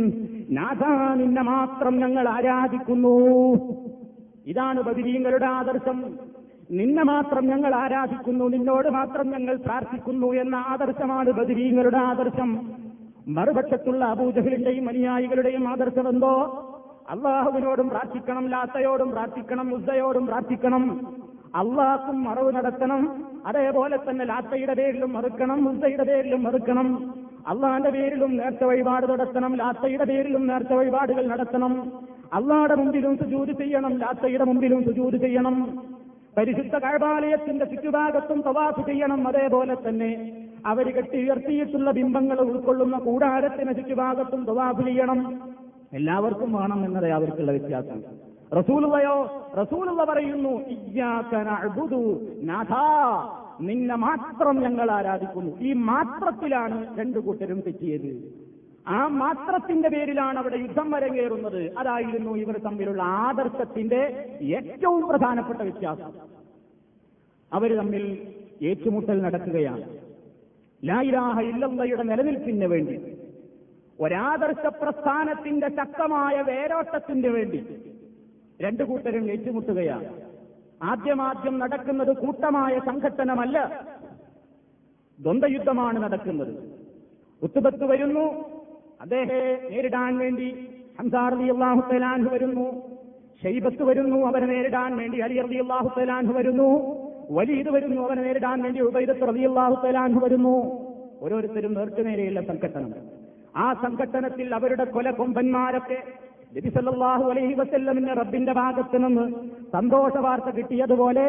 നാഥാ നിന്നെ മാത്രം ഞങ്ങൾ ആരാധിക്കുന്നു. ഇതാണ് ബദരീങ്ങളുടെ ആദർശം. നിന്നെ മാത്രം ഞങ്ങൾ ആരാധിക്കുന്നു, നിന്നോട് മാത്രം ഞങ്ങൾ പ്രാർത്ഥിക്കുന്നു എന്ന ആദർശമാണ് ബദരീങ്ങളുടെ ആദർശം. മറുപക്ഷത്തുള്ള അബൂജഹലിന്റെയും അനുയായികളുടെയും ആദർശമെന്തോ, അള്ളാഹുവിനോടും പ്രാർത്ഥിക്കണം, ലാത്തയോടും പ്രാർത്ഥിക്കണം, ഉസ്സയോടും പ്രാർത്ഥിക്കണം, അള്ളാഹും മറവ് നടത്തണം. അതേപോലെ തന്നെ ലാത്തയുടെ പേരിലും മറുക്കണം, ഉസ്സയുടെ പേരിലും മറുക്കണം. അള്ളാന്റെ പേരിലും നേർച്ച വഴിപാട് നടത്തണം, ലാത്തയുടെ പേരിലും നേർച്ച വഴിപാടുകൾ നടത്തണം. അള്ളാഹുടെ മുമ്പിലും സുജൂദ് ചെയ്യണം, ലാത്തയുടെ മുമ്പിലും സുജൂദ് ചെയ്യണം. പരിശുദ്ധ കഅബാലയത്തിന്റെ ചുറ്റുഭാഗത്തും തവാഫ് ചെയ്യണം. അതേപോലെ തന്നെ അവർ കെട്ടി ഉയർത്തിയിട്ടുള്ള ബിംബങ്ങൾ ഉൾക്കൊള്ളുന്ന കൂടാരത്തിന് ചുറ്റുഭാഗത്തും തവാഫ് ചെയ്യണം. എല്ലാവർക്കും വേണം എന്നതേ അവർക്കുള്ള വ്യത്യാസം. റസൂലുള്ളയോ റസൂലുള്ള പറയുന്നു, ഇയ്യാക നഅ്ബുദു, നാഥാ നിന്നെ മാത്രം ഞങ്ങൾ ആരാധിക്കുന്നു. ഈ മാത്രത്തിലാണ് രണ്ടു കൂട്ടരും തെറ്റിയത്. ആ മാത്രത്തിന്റെ പേരിലാണ് അവിടെ യുദ്ധം വരങ്ങേറുന്നത്. അതായിരുന്നു ഇവർ തമ്മിലുള്ള ആദർശത്തിന്റെ ഏറ്റവും പ്രധാനപ്പെട്ട വ്യത്യാസം. അവർ തമ്മിൽ ഏറ്റുമുട്ടൽ നടക്കുകയാണ് ലാ ഇലാഹ ഇല്ലല്ലാഹയുടെ നിലനിൽപ്പിന് വേണ്ടി, ഒരാദർശ പ്രസ്ഥാനത്തിന്റെ ശക്തമായ വേരോട്ടത്തിന് വേണ്ടി രണ്ടു കൂട്ടരും ഏറ്റുമുട്ടുകയാണ്. ആദ്യമാദ്യം നടക്കുന്നത് കൂട്ടമായ സംഘട്ടനമല്ല, ദ്വന്ദ്വയുദ്ധമാണ് നടക്കുന്നത്. ഉത്ബത്ത് വരുന്നു, അദ്ദേഹത്തെ നേരിടാൻ വേണ്ടി ഹംസ റളിയല്ലാഹു തആല അൻഹു വരുന്നു. ശൈബത്ത് വരുന്നു, അവരെ നേരിടാൻ വേണ്ടി അലി റളിയല്ലാഹു തആല അൻഹു വരുന്നു. വലീദ് വരുന്നു, അവരെ നേരിടാൻ വേണ്ടി ഉബൈദത്ത് റളിയല്ലാഹു തആല അൻഹു വരുന്നു. ഓരോരുത്തരും നേർക്കുനേരെയുള്ള സംഘട്ടനം. ആ സംഘട്ടനത്തിൽ അവരുടെ കൊലകൊമ്പന്മാരൊക്കെ നബി സല്ലല്ലാഹു അലൈഹി വസല്ലമിന്റെ റബ്ബിന്റെ ഭാഗത്ത് നിന്ന് സന്തോഷ വാർത്ത കിട്ടിയതുപോലെ,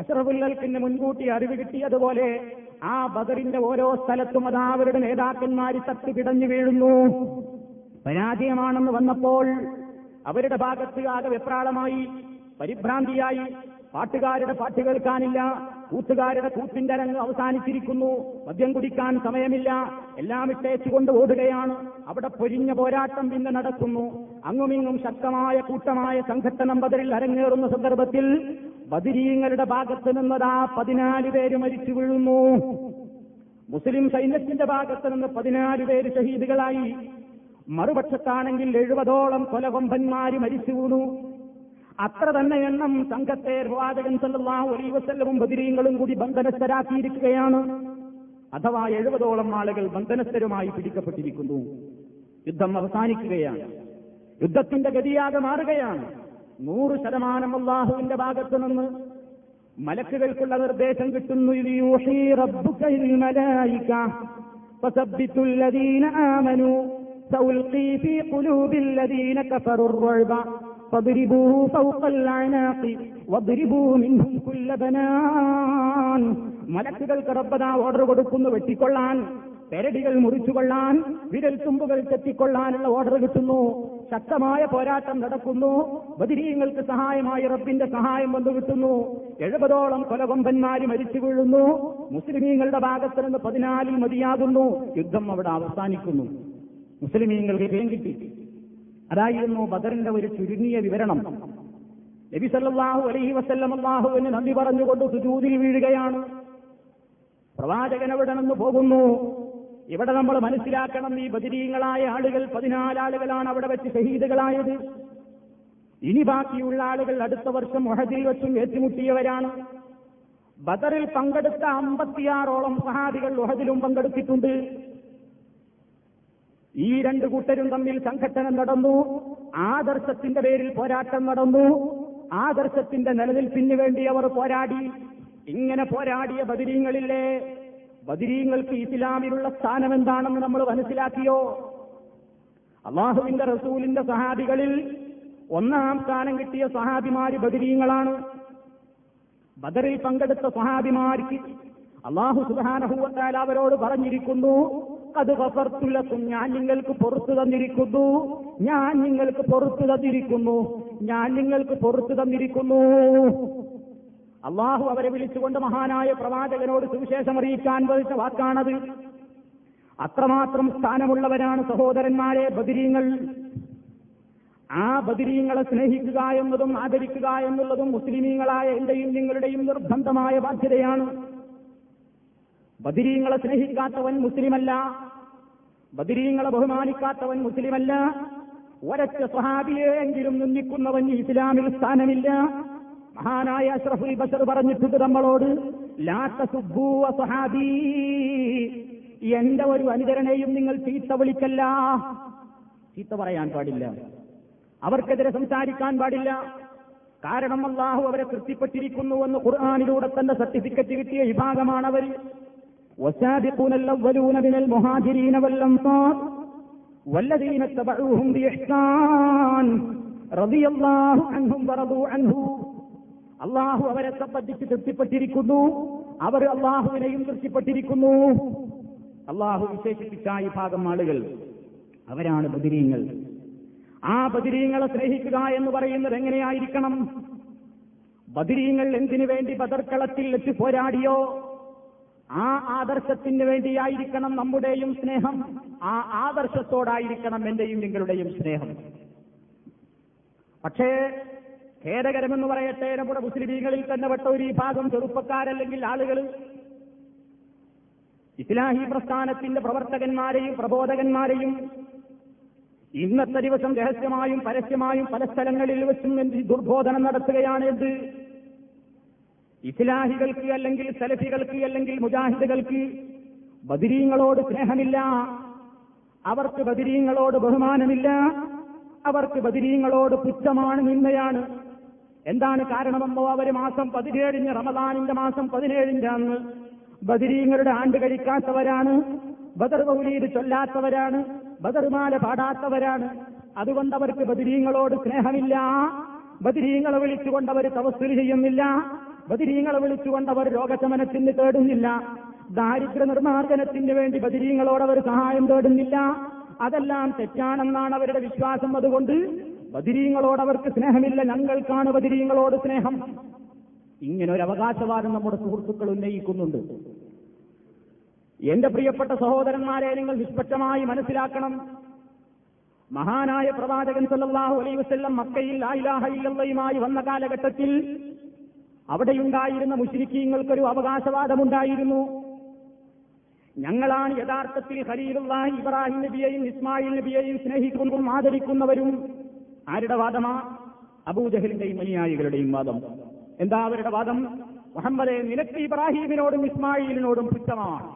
അഷ്റഫുൽ ഖൽഖിന് മുൻകൂട്ടി അറിവ് കിട്ടിയതുപോലെ ആ ബദറിന്റെ ഓരോ സ്ഥലത്തും അതാ അവരുടെ നേതാക്കന്മാര് തട്ടി പിടഞ്ഞു വീഴുന്നു. പരാജയമാണെന്ന് വന്നപ്പോൾ അവരുടെ ഭാഗത്ത് ആകെ വെപ്രാളമായി, പരിഭ്രാന്തിയായി. പാട്ടുകാരുടെ പാട്ട് കേൾക്കാനില്ല, കൂത്തുകാരുടെ കൂത്തിന്റെ രംഗ് അവസാനിച്ചിരിക്കുന്നു, മദ്യം കുടിക്കാൻ സമയമില്ല, എല്ലാം ഇട്ടേച്ചുകൊണ്ട് ഓടുകയാണ്. അവിടെ പൊരിഞ്ഞ പോരാട്ടം പിന്നെ നടക്കുന്നു. അങ്ങുമിങ്ങും ശക്തമായ കൂട്ടമായ സംഘട്ടനം ബദറിൽ അരങ്ങേറുന്ന സന്ദർഭത്തിൽ ബദരീങ്ങളുടെ ഭാഗത്ത് നിന്നതാ പതിനാല് പേര് മരിച്ചു വീഴുന്നു. മുസ്ലിം സൈന്യത്തിന്റെ ഭാഗത്ത് നിന്ന് പതിനാല് പേര് ഷഹീദുകളായി. മറുപക്ഷത്താണെങ്കിൽ എഴുപതോളം കൊലകൊമ്പന്മാര് മരിച്ചു വീണു. അത്ര തന്നെ എണ്ണം സംഘത്തെ പ്രവാചകൻ സല്ലല്ലാഹു അലൈഹി വസല്ലം ബദരീങ്ങളും കൂടി ബന്ധനസ്ഥരാക്കിയിരിക്കുകയാണ്. അഥവാ എഴുപതോളം ആളുകൾ ബന്ധനസ്ഥരുമായി പിടിക്കപ്പെട്ടിരിക്കുന്നു. യുദ്ധം അവസാനിക്കുകയാണ്, യുദ്ധത്തിന്റെ ഗതിയാകെ മാറുകയാണ്. നൂറ് ശതമാനം അല്ലാഹുവിന്റെ ഭാഗത്തു നിന്ന് മലക്കുകൾക്കുള്ള നിർദ്ദേശം കിട്ടുന്നു. മലക്കുകൾക്ക് റബ്ബദാ ഓർഡർ കൊടുക്കുന്നു, വെട്ടിക്കൊള്ളാൻ, പെരടികൾ മുറിച്ചുകൊള്ളാൻ, വിരൽ തുമ്പുകൾ തെറ്റിക്കൊള്ളാനുള്ള ഓർഡർ കിട്ടുന്നു. ശക്തമായ പോരാട്ടം നടക്കുന്നു. ബദരീങ്ങൾക്ക് സഹായമായി റബ്ബിന്റെ സഹായം വന്നു കിട്ടുന്നു. എഴുപതോളം കൊലകൊമ്പന്മാര് മരിച്ചു വീഴുന്നു. മുസ്ലിമീങ്ങളുടെ ഭാഗത്ത് നിന്ന് പതിനാലിൽ മതിയാകുന്നു. യുദ്ധം അവിടെ അവസാനിക്കുന്നു. മുസ്ലിമീങ്ങൾക്ക് ജയം കിട്ടി. അതായിരുന്നു ബദറിന്റെ ഒരു ചുരുങ്ങിയ വിവരണം. നബി സല്ലല്ലാഹു അലൈഹി വസല്ലം അല്ലാഹുവിന് നന്ദി പറഞ്ഞുകൊണ്ട് സുജൂദിൽ വീഴുകയാണ്. പ്രവാചകൻ അവിടെ നിന്ന് പോകുന്നു. ഇവിടെ നമ്മൾ മനസ്സിലാക്കണം, ഈ ബദരീങ്ങളായ ആളുകൾ പതിനാലാളുകളാണ് അവിടെ വെച്ച് ഷഹീദുകളായത്. ഇനി ബാക്കിയുള്ള ആളുകൾ അടുത്ത വർഷം ഉഹദിൽ വെച്ചും ഏറ്റുമുട്ടിയവരാണ്. ബദറിൽ പങ്കെടുത്ത അമ്പത്തിയാറോളം സഹാബികൾ ഉഹദിലും പങ്കെടുത്തിട്ടുണ്ട്. ഈ രണ്ടു കൂട്ടരും തമ്മിൽ സംഘട്ടനം നടന്നു. ആദർശത്തിന്റെ പേരിൽ പോരാട്ടം നടന്നു. ആദർശത്തിന്റെ നിലനിൽപ്പിന് വേണ്ടി അവർ പോരാടി. ഇങ്ങനെ പോരാടിയ ബദരീങ്ങളില്ലേ, ബദരീങ്ങൾക്ക് ഇസ്ലാമിലുള്ള സ്ഥാനം എന്താണെന്ന് നമ്മൾ മനസ്സിലാക്കിയോ? അള്ളാഹുവിന്റെ റസൂലിന്റെ സഹാബികളിൽ ഒന്നാം സ്ഥാനം കിട്ടിയ സഹാബിമാര് ബദരീങ്ങളാണ്. ബദറിൽ പങ്കെടുത്ത സഹാബിമാർക്ക് അള്ളാഹു സുബ്ഹാനഹു വ തആല അവരോട് പറഞ്ഞിരിക്കുന്നു, ഖദ് ഗഫർതു ലക്കും, ഞാൻ നിങ്ങൾക്ക് പൊറുത്തു തന്നിരിക്കുന്നു, ഞാൻ നിങ്ങൾക്ക് പൊറുത്തു തന്നിരിക്കുന്നു, ഞാൻ നിങ്ങൾക്ക് പൊറുത്തു തന്നിരിക്കുന്നു. അള്ളാഹു അവരെ വിളിച്ചുകൊണ്ട് മഹാനായ പ്രവാചകനോട് സുവിശേഷം അറിയിക്കാൻ വിളിച്ച വാക്കാണത്. അത്രമാത്രം സ്ഥാനമുള്ളവരാണ് സഹോദരന്മാരെ ബദരീങ്ങൾ. ആ ബദരീങ്ങളെ സ്നേഹിക്കുക എന്നതും ആദരിക്കുക എന്നുള്ളതും മുസ്ലിമീങ്ങളായ എന്റെയും നിങ്ങളുടെയും നിർബന്ധമായ ബാധ്യതയാണ്. ബദരീങ്ങളെ സ്നേഹിക്കാത്തവൻ മുസ്ലിമല്ല, ബദരീങ്ങളെ ബഹുമാനിക്കാത്തവൻ മുസ്ലിമല്ല. ഒരൊറ്റ സ്വഹാബിയെങ്കിലും നിന്ദിക്കുന്നവൻ ഇസ്ലാമിൽ സ്ഥാനമില്ല. മഹാനായ അഷ്റഫുൽ ബശർ പറഞ്ഞിട്ടുണ്ട് നമ്മളോട്, ലാ തസുബ്ബു വസ്ഹാബി, എന്റെ ഒരു അനുചരനെയും നിങ്ങൾ ചീത്ത വിളിക്കല്ല, ചീത്ത പറയാൻ പാടില്ല. അവർക്കെതിരെ സംസാരിക്കാൻ പാടില്ല. കാരണം അല്ലാഹു അവരെ തൃപ്തിപ്പെട്ടിരിക്കുന്നുവെന്ന് ഖുർആനിലൂടെ തന്നെ സർട്ടിഫിക്കറ്റ് കിട്ടിയ വിഭാഗമാണവർ. അള്ളാഹു അവരെ സംബന്ധിച്ച് തൃപ്തിപ്പെട്ടിരിക്കുന്നു, അവർ അള്ളാഹുവിനെയും തൃപ്തിപ്പെട്ടിരിക്കുന്നു. അള്ളാഹു വിശേഷിപ്പിച്ച ഈ ഭാഗം ആളുകൾ, അവരാണ് ബദരീങ്ങൾ. ആ ബദരീങ്ങളെ സ്നേഹിക്കുക എന്ന് പറയുന്നത് എങ്ങനെയായിരിക്കണം? ബദരീങ്ങൾ എന്തിനു വേണ്ടി ബദർക്കളത്തിൽ വെച്ച് പോരാടിയോ ആ ആദർശത്തിന് വേണ്ടിയായിരിക്കണം നമ്മുടെയും സ്നേഹം. ആ ആദർശത്തോടായിരിക്കണം എന്റെയും നിങ്ങളുടെയും സ്നേഹം. പക്ഷേ ഖേദകരമെന്ന് പറയട്ടെ, നമ്മുടെ മുസ്ലിമീങ്ങളിൽ തന്നെ പെട്ട ഒരു വിഭാഗം ചെറുപ്പക്കാരല്ലെങ്കിൽ ആളുകൾ ഇസ്ലാഹി പ്രസ്ഥാനത്തിന്റെ പ്രവർത്തകന്മാരെയും പ്രബോധകന്മാരെയും ഇന്നത്തെ ദിവസം രഹസ്യമായും പരസ്യമായും പല സ്ഥലങ്ങളിൽ വെച്ചും എന്ത് ദുർബോധനം നടത്തുകയാണ്. എന്ത് ഇസ്ലാഹികൾക്ക് അല്ലെങ്കിൽ സലഫികൾക്ക് അല്ലെങ്കിൽ മുജാഹിദുകൾക്ക് ബദരീങ്ങളോട് സ്നേഹമില്ല, അവർക്ക് ബദരീങ്ങളോട് ബഹുമാനമില്ല, അവർക്ക് ബദരീങ്ങളോട് പുച്ഛമാണ്, നിന്ദയാണ്. എന്താണ് കാരണമെന്നോ, അവർ മാസം പതിനേഴിന്, റമദാനിന്റെ മാസം പതിനേഴിന്റെ അന്ന് ബദരീങ്ങളുടെ ആണ്ട് കഴിക്കാത്തവരാണ്, ബദർ മൗലീദ് ചൊല്ലാത്തവരാണ്, ബദർമാല പാടാത്തവരാണ്. അതുകൊണ്ട് അവർക്ക് ബദരീങ്ങളോട് സ്നേഹമില്ല, ബദരീങ്ങളെ വിളിച്ചുകൊണ്ട് അവർ തവസ്സുൽ ചെയ്യുന്നില്ല, ബദരീങ്ങളെ വിളിച്ചുകൊണ്ട് അവർ രോഗശമനത്തിന് തേടുന്നില്ല, ദാരിദ്ര്യ നിർമ്മാർജ്ജനത്തിന് വേണ്ടി ബദരീങ്ങളോട് അവർ സഹായം തേടുന്നില്ല. അതെല്ലാം തെറ്റാണെന്നാണ് അവരുടെ വിശ്വാസം. അതുകൊണ്ട് ബദരീങ്ങളോട് അവർക്ക് സ്നേഹമില്ല, ഞങ്ങൾക്കാണ് ബദരീങ്ങളോട് സ്നേഹം. ഇങ്ങനൊരു അവകാശവാദം നമ്മുടെ സുഹൃത്തുക്കൾ ഉന്നയിക്കുന്നുണ്ട്. എന്റെ പ്രിയപ്പെട്ട സഹോദരന്മാരെ, നിങ്ങൾ നിഷ്പക്ഷമായി മനസ്സിലാക്കണം. മഹാനായ പ്രവാചകൻ സല്ലല്ലാഹു അലൈഹി വസല്ലം മക്കയിൽ ലാ ഇലാഹ ഇല്ലല്ലാഹുമായി വന്ന കാലഘട്ടത്തിൽ അവിടെയുണ്ടായിരുന്ന മുശ്രിക്കീങ്ങൾക്കൊരു അവകാശവാദമുണ്ടായിരുന്നു. ഞങ്ങളാണ് യഥാർത്ഥത്തിൽ ഖലീലുള്ളാഹി ഇബ്രാഹിം നബിയെയും ഇസ്മായിൽ നബിയെയും സ്നേഹിക്കുന്നതും ആദരിക്കുന്നവരും. ആരുടെ വാദമാ? അബൂജഹലിന്റെയും അനുയായികളുടെയും വാദം. എന്താ അവരുടെ വാദം? മുഹമ്മദേ, നിനക്ക് ഇബ്രാഹിമിനോടും ഇസ്മായിലിനോടും പുച്ഛമാണ്,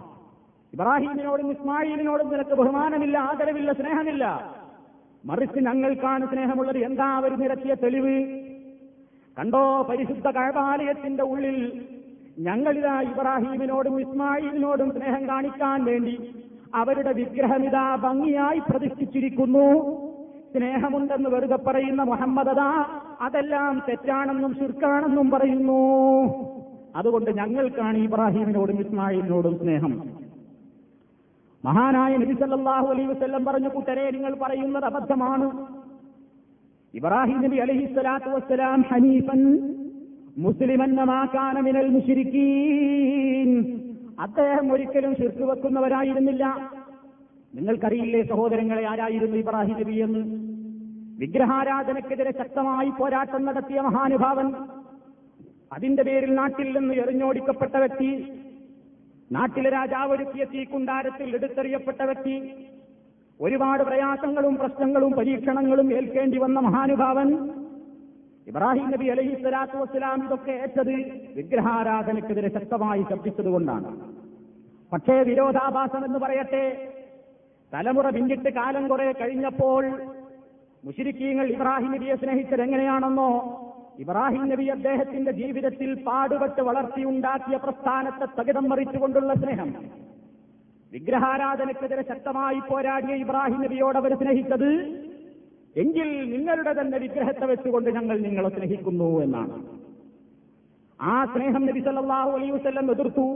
ഇബ്രാഹിമിനോടും ഇസ്മായിലിനോടും നിനക്ക് ബഹുമാനമില്ല, ആദരവില്ല, സ്നേഹമില്ല. മറിച്ച് ഞങ്ങൾക്കാണ് സ്നേഹമുള്ളത്. എന്താ അവർ നിരത്തിയ തെളിവ്? കണ്ടോ, പരിശുദ്ധ കഅബാലയത്തിന്റെ ഉള്ളിൽ ഞങ്ങളിതാ ഇബ്രാഹിമിനോടും ഇസ്മായിലിനോടും സ്നേഹം കാണിക്കാൻ വേണ്ടി അവരുടെ വിഗ്രഹമിതാ ഭംഗിയായി പ്രതിഷ്ഠിച്ചിരിക്കുന്നു. സ്നേഹമുണ്ടെന്ന് വെറുതെ പറയുന്ന മുഹമ്മദാ അതെല്ലാം തെറ്റാണെന്നും ശിർക്കാണെന്നും പറയുന്നു. അതുകൊണ്ട് ഞങ്ങൾക്കാണ് ഇബ്രാഹിമിനോടും ഇസ്മായിലിനോടും സ്നേഹം. മഹാനായ നബി സല്ലല്ലാഹു അലൈഹി വസല്ലം പറഞ്ഞു, കൂട്ടരെ, നിങ്ങൾ പറയുന്നത് അബദ്ധമാണ്. ഇബ്രാഹിം നബി അലൈഹി സ്വലാത്തു വസ്സലാം ഹനീഫൻ മുസ്ലിമൻ മാ കാന മിനൽ മുശ്രിക്കീൻ. അദ്ദേഹം ഒരിക്കലും ശിർക്ക് വെക്കുന്നവരായിരുന്നില്ല. നിങ്ങൾക്കറിയില്ലേ സഹോദരങ്ങളെ, ആരായിരുന്നു ഇബ്രാഹിം നബി എന്ന്? വിഗ്രഹാരാധനക്കെതിരെ ശക്തമായി പോരാട്ടം നടത്തിയ മഹാനുഭാവൻ, അതിന്റെ പേരിൽ നാട്ടിൽ നിന്ന് എറിഞ്ഞോടിക്കപ്പെട്ട വ്യക്തി, നാട്ടിലെ രാജാവൊരുക്കിയ തീക്കുണ്ടാരത്തിൽ എടുത്തെറിയപ്പെട്ട വ്യക്തി, ഒരുപാട് പ്രയാസങ്ങളും പ്രശ്നങ്ങളും പരീക്ഷണങ്ങളും ഏൽക്കേണ്ടി വന്ന മഹാനുഭാവൻ ഇബ്രാഹിം നബി അലൈഹി സ്വലാത്തു വസ്സലാം ഇതൊക്കെ ഏറ്റത് വിഗ്രഹാരാധനക്കെതിരെ ശക്തമായി ശബ്ദിച്ചതുകൊണ്ടാണ്. പക്ഷേ വിരോധാഭാസം എന്ന് പറയട്ടെ, തലമുറ പിന്നിട്ട് കാലം കുറെ കഴിഞ്ഞപ്പോൾ മുശ്രിക്കീങ്ങൾ ഇബ്രാഹിം നബിയെ സ്നേഹിച്ചത് എങ്ങനെയാണെന്നോ, ഇബ്രാഹിം നബി അദ്ദേഹത്തിന്റെ ജീവിതത്തിൽ പാടുപെട്ട് വളർത്തിയുണ്ടാക്കിയ പ്രസ്ഥാനത്തെ തകിടം മറിച്ചുകൊണ്ടുള്ള സ്നേഹം. വിഗ്രഹാരാധനക്കെതിരെ ശക്തമായി പോരാടിയ ഇബ്രാഹിം നബിയോടവർ സ്നേഹിച്ചത് എങ്കിൽ നിങ്ങളുടെ തന്നെ വിഗ്രഹത്തെ വെച്ചുകൊണ്ട് ഞങ്ങൾ നിങ്ങളെ സ്നേഹിക്കുന്നു എന്നാണ്. ആ സ്നേഹം നബി സല്ലല്ലാഹു അലൈഹി വസല്ലം എതിർത്തു.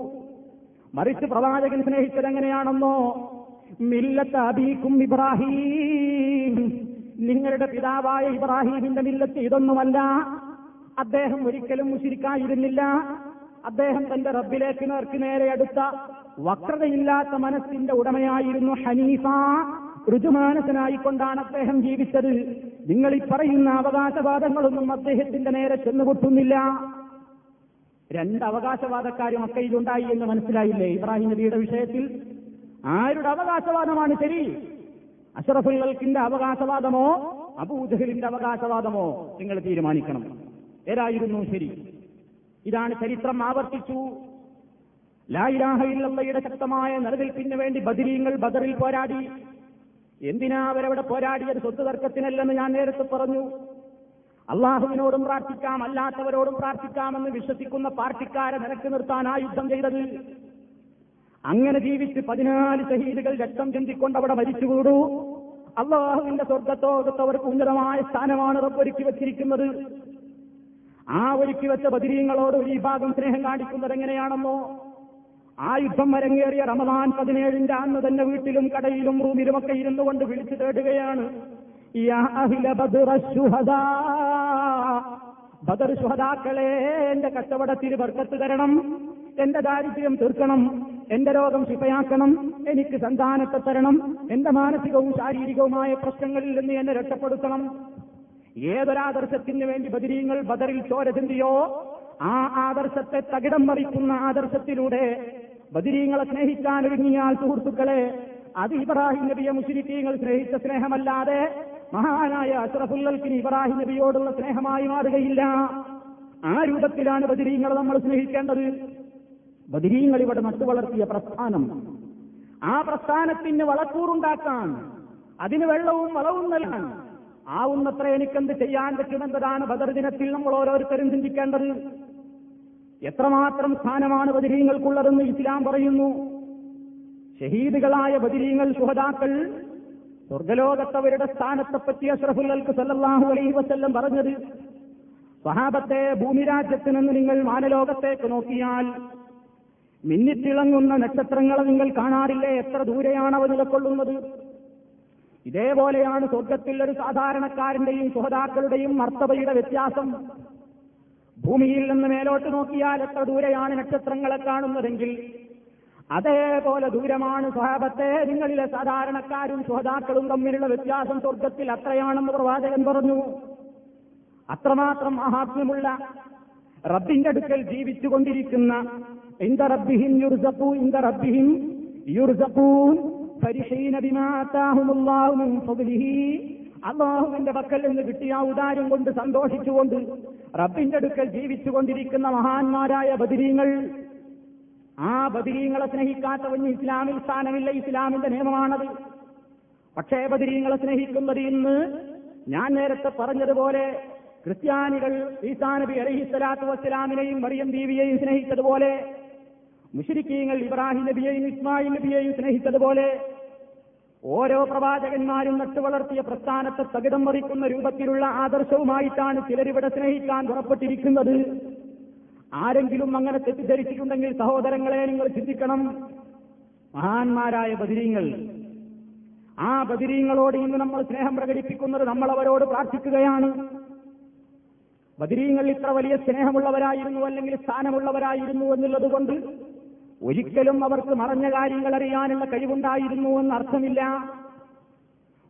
മറിച്ച് പ്രവാചകൻ സ്നേഹിച്ചത് എങ്ങനെയാണെന്നോ, മില്ലത്ത് അബീക്കും ഇബ്രാഹിം, നിങ്ങളുടെ പിതാവായ ഇബ്രാഹിമിന്റെ മില്ലത്ത് ഇതൊന്നുമല്ല. അദ്ദേഹം ഒരിക്കലും മുശ്രിക്കായിരുന്നില്ല. അദ്ദേഹം തന്റെ റബ്ബിലേക്ക് നേർക്ക് നേരെ അടുത്ത വക്രതയില്ലാത്ത മനസ്സിന്റെ ഉടമയായിരുന്നു. ഹനീഫ, ഋജുമാനസനായിക്കൊണ്ടാണ് അദ്ദേഹം ജീവിച്ചത്. നിങ്ങൾ ഈ പറയുന്ന അവകാശവാദങ്ങളൊന്നും അദ്ദേഹത്തിന്റെ നേരെ ചെന്നുകൊട്ടുന്നില്ല. രണ്ട് അവകാശവാദക്കാരും അക്കയിലുണ്ടായി എന്ന് മനസ്സിലായില്ലേ ഇബ്രാഹിം നബിയുടെ വിഷയത്തിൽ? ആരുടെ അവകാശവാദമാണ് ശരി? അഷ്റഫുൽ ഖൽഖിന്റെ അവകാശവാദമോ അബൂജഹലിന്റെ അവകാശവാദമോ? നിങ്ങൾ തീരുമാനിക്കണം, ഏതായിരുന്നു ശരി. ഇതാണ് ചരിത്രം ആവർത്തിച്ചു. ലാ ഇലാഹ ഇല്ലല്ലാഹയുടെ ശക്തമായ നിലനിൽപ്പിന് വേണ്ടി ബദരീങ്ങൾ ബദറിൽ പോരാടി. എന്തിനാ അവരവിടെ പോരാടിയത്? സ്വത്ത് തർക്കത്തിനല്ലെന്ന് ഞാൻ നേരത്തെ പറഞ്ഞു. അള്ളാഹുവിനോടും പ്രാർത്ഥിക്കാം അല്ലാത്തവരോടും പ്രാർത്ഥിക്കാമെന്ന് വിശ്വസിക്കുന്ന പാർട്ടിക്കാരെ നിരക്ക് നിർത്താനാ യുദ്ധം ചെയ്തത്. അങ്ങനെ ജീവിച്ച് പതിനാല് ഷഹീദുകൾ രക്തം ചിന്തിക്കൊണ്ട് അവിടെ മരിച്ചു വീടൂ. അള്ളാഹുവിന്റെ സ്വർഗത്തോകത്തവർക്ക് ഉന്നതമായ സ്ഥാനമാണ് റബ്ബൊരുക്കി വച്ചിരിക്കുന്നത്. ആ ഒരുക്കി വെച്ച ബദരീങ്ങളോട് ഒരു വിഭാഗം സ്നേഹം കാണിക്കുന്നത് എങ്ങനെയാണെന്നോ? ആ യുദ്ധം അരങ്ങേറിയ റമദാൻ പതിനേഴിന്റെ അന്ന് തന്നെ വീട്ടിലും കടയിലും റൂമിലുമൊക്കെ ഇരുന്നു കൊണ്ട് വിളിച്ചു തേടുകയാണ്, യാ അഹ്ല ബദർ അഷ്ഹദാ, ബദർ ശുഹദാക്കളെ, എന്റെ കച്ചവടത്തിന് ബർക്കത്ത് തരണം, എന്റെ ദാരിദ്ര്യം തീർക്കണം, എന്റെ രോഗം ശിഫയാക്കണം, എനിക്ക് സന്താനത്തെ തരണം, എന്റെ മാനസികവും ശാരീരികവുമായ പ്രശ്നങ്ങളിൽ നിന്ന് എന്നെ രക്ഷപ്പെടുത്തണം. ഏതൊരാദർശത്തിന് വേണ്ടി ബദരീങ്ങൾ ബദറിൽ ചോര ചിന്തിയോ ആ ആദർശത്തെ തകിടം മറിക്കുന്ന ആദർശത്തിലൂടെ ബദരീങ്ങളെ സ്നേഹിക്കാൻ ഒരുങ്ങിയാൽ സുഹൃത്തുക്കളെ, അത് ഇബ്രാഹിം നബിയെ മുശ്രിക്കീങ്ങൾ സ്നേഹിച്ച സ്നേഹമല്ലാതെ മഹാനായ അഷ്റഫുൽ ഖൽഖിന് ഇബ്രാഹിം നബിയോടുള്ള സ്നേഹമായി മാറുകയില്ല. ആ രൂപത്തിലാണ് ബദരീങ്ങളെ നമ്മൾ സ്നേഹിക്കേണ്ടത്. ബദരീങ്ങൾ ഇവിടെ നട്ടുവളർത്തിയ പ്രസ്ഥാനം, ആ പ്രസ്ഥാനത്തിന് വളക്കൂറുണ്ടാക്കാൻ, അതിന് വെള്ളവും വളവും നൽകാൻ ആവുന്നത്ര എനിക്കെന്ത് ചെയ്യാൻ പറ്റുമെന്നതാണ് ബദർ ദിനത്തിൽ നമ്മൾ ഓരോരുത്തരും ചിന്തിക്കേണ്ടത്. എത്രമാത്രം സ്ഥാനമാണ് ബദരീങ്ങൾക്കുള്ളതെന്ന് ഇസ്ലാം പറയുന്നു. ഷഹീദുകളായ ബദരീങ്ങൾ ശുഹദാക്കൾ സ്വർഗലോകത്തവരുടെ സ്ഥാനത്തെപ്പറ്റി അഷ്റഫുൽ ഖൽഖ് സല്ലല്ലാഹു അലൈഹി വസല്ലം പറഞ്ഞത്, സ്വഹാബത്തെ, ഭൂമിരാജ്യത്ത് നിന്ന് നിങ്ങൾ മാനലോകത്തേക്ക് നോക്കിയാൽ മിന്നിത്തിളങ്ങുന്ന നക്ഷത്രങ്ങളെ നിങ്ങൾ കാണാറില്ലേ? എത്ര ദൂരെയാണ് അവ നിലകൊള്ളുന്നത്? ഇതേപോലെയാണ് സ്വർഗത്തിൽ ഒരു സാധാരണക്കാരന്റെയും സുഹദാക്കളുടെയും മർത്തബയുടെ വ്യത്യാസം. ഭൂമിയിൽ നിന്ന് മേലോട്ട് നോക്കിയാൽ എത്ര ദൂരെയാണ് നക്ഷത്രങ്ങളെ കാണുന്നതെങ്കിൽ അതേപോലെ ദൂരമാണ് സ്വഹാബത്തെ നിങ്ങളിലെ സാധാരണക്കാരും സുഹദാക്കളും തമ്മിലുള്ള വ്യത്യാസം സ്വർഗത്തിൽ അത്രയാണെന്ന് പ്രവാചകൻ പറഞ്ഞു. അത്രമാത്രം മഹാത്മ്യമുള്ള റബ്ബിന്റെ അടുക്കൽ ജീവിച്ചുകൊണ്ടിരിക്കുന്ന ഇന്ദ റബ്ബിഹിം യുർസഖൂ ഇന്ദ റബ്ബിഹിം യുർസഖൂൻ ഫരിഹീന ബിമാ ആതാഹുമുല്ലാഹു മിൻ ഫദ്ലിഹി, അല്ലാഹുവിന്റെ പക്കൽ നിന്ന് കിട്ടിയ ഔദാര്യം കൊണ്ട് സന്തോഷിച്ചുകൊണ്ട് റബ്ബിന്റെ അടുക്കൽ ജീവിച്ചുകൊണ്ടിരിക്കുന്ന മഹാന്മാരായ ബദരീങ്ങൾ. ആ ബദരീങ്ങളെ സ്നേഹിക്കാത്തവന് ഇസ്ലാമിൽ സ്ഥാനമില്ല. ഇസ്ലാമിന്റെ നിയമമാണത്. പക്ഷേ ബദരീങ്ങളെ സ്നേഹിക്കുന്നത് ഇന്ന് ഞാൻ നേരത്തെ പറഞ്ഞതുപോലെ ക്രിസ്ത്യാനികൾ ഈസാ നബി അലൈഹിസ്സലാത്തു വസ്സലാമിനെയും മറിയം ബീവിയെയും സ്നേഹിച്ചതുപോലെ, മുശ്രിക്കീങ്ങൾ ഇബ്രാഹിം നബിയെയും ഇസ്മായിൽ നബിയെയും സ്നേഹിച്ചതുപോലെ, ഓരോ പ്രവാചകന്മാരും നട്ടുവളർത്തിയ പ്രസ്ഥാനത്തെ തകിടം മറിക്കുന്ന രൂപത്തിലുള്ള ആദർശവുമായിട്ടാണ് ചിലരിവിടെ സ്നേഹിക്കാൻ പുറപ്പെട്ടിരിക്കുന്നത്. ആരെങ്കിലും അങ്ങനെ തെറ്റിദ്ധരിച്ചിട്ടുണ്ടെങ്കിൽ സഹോദരങ്ങളെ, നിങ്ങൾ ചിന്തിക്കണം. മഹാന്മാരായ ബദരീങ്ങൾ, ആ ബദരീങ്ങളോട് ഇന്ന് നമ്മൾ സ്നേഹം പ്രകടിപ്പിക്കുന്നത് നമ്മൾ അവരോട് പ്രാർത്ഥിക്കുകയാണ്. ബദരീങ്ങൾ ഇത്ര വലിയ സ്നേഹമുള്ളവരായിരുന്നു, അല്ലെങ്കിൽ സ്ഥാനമുള്ളവരായിരുന്നു എന്നുള്ളതുകൊണ്ട് ഒരിക്കലും അവർക്ക് മറഞ്ഞ കാര്യങ്ങൾ അറിയാനുള്ള കഴിവുണ്ടായിരുന്നു എന്നർത്ഥമില്ല.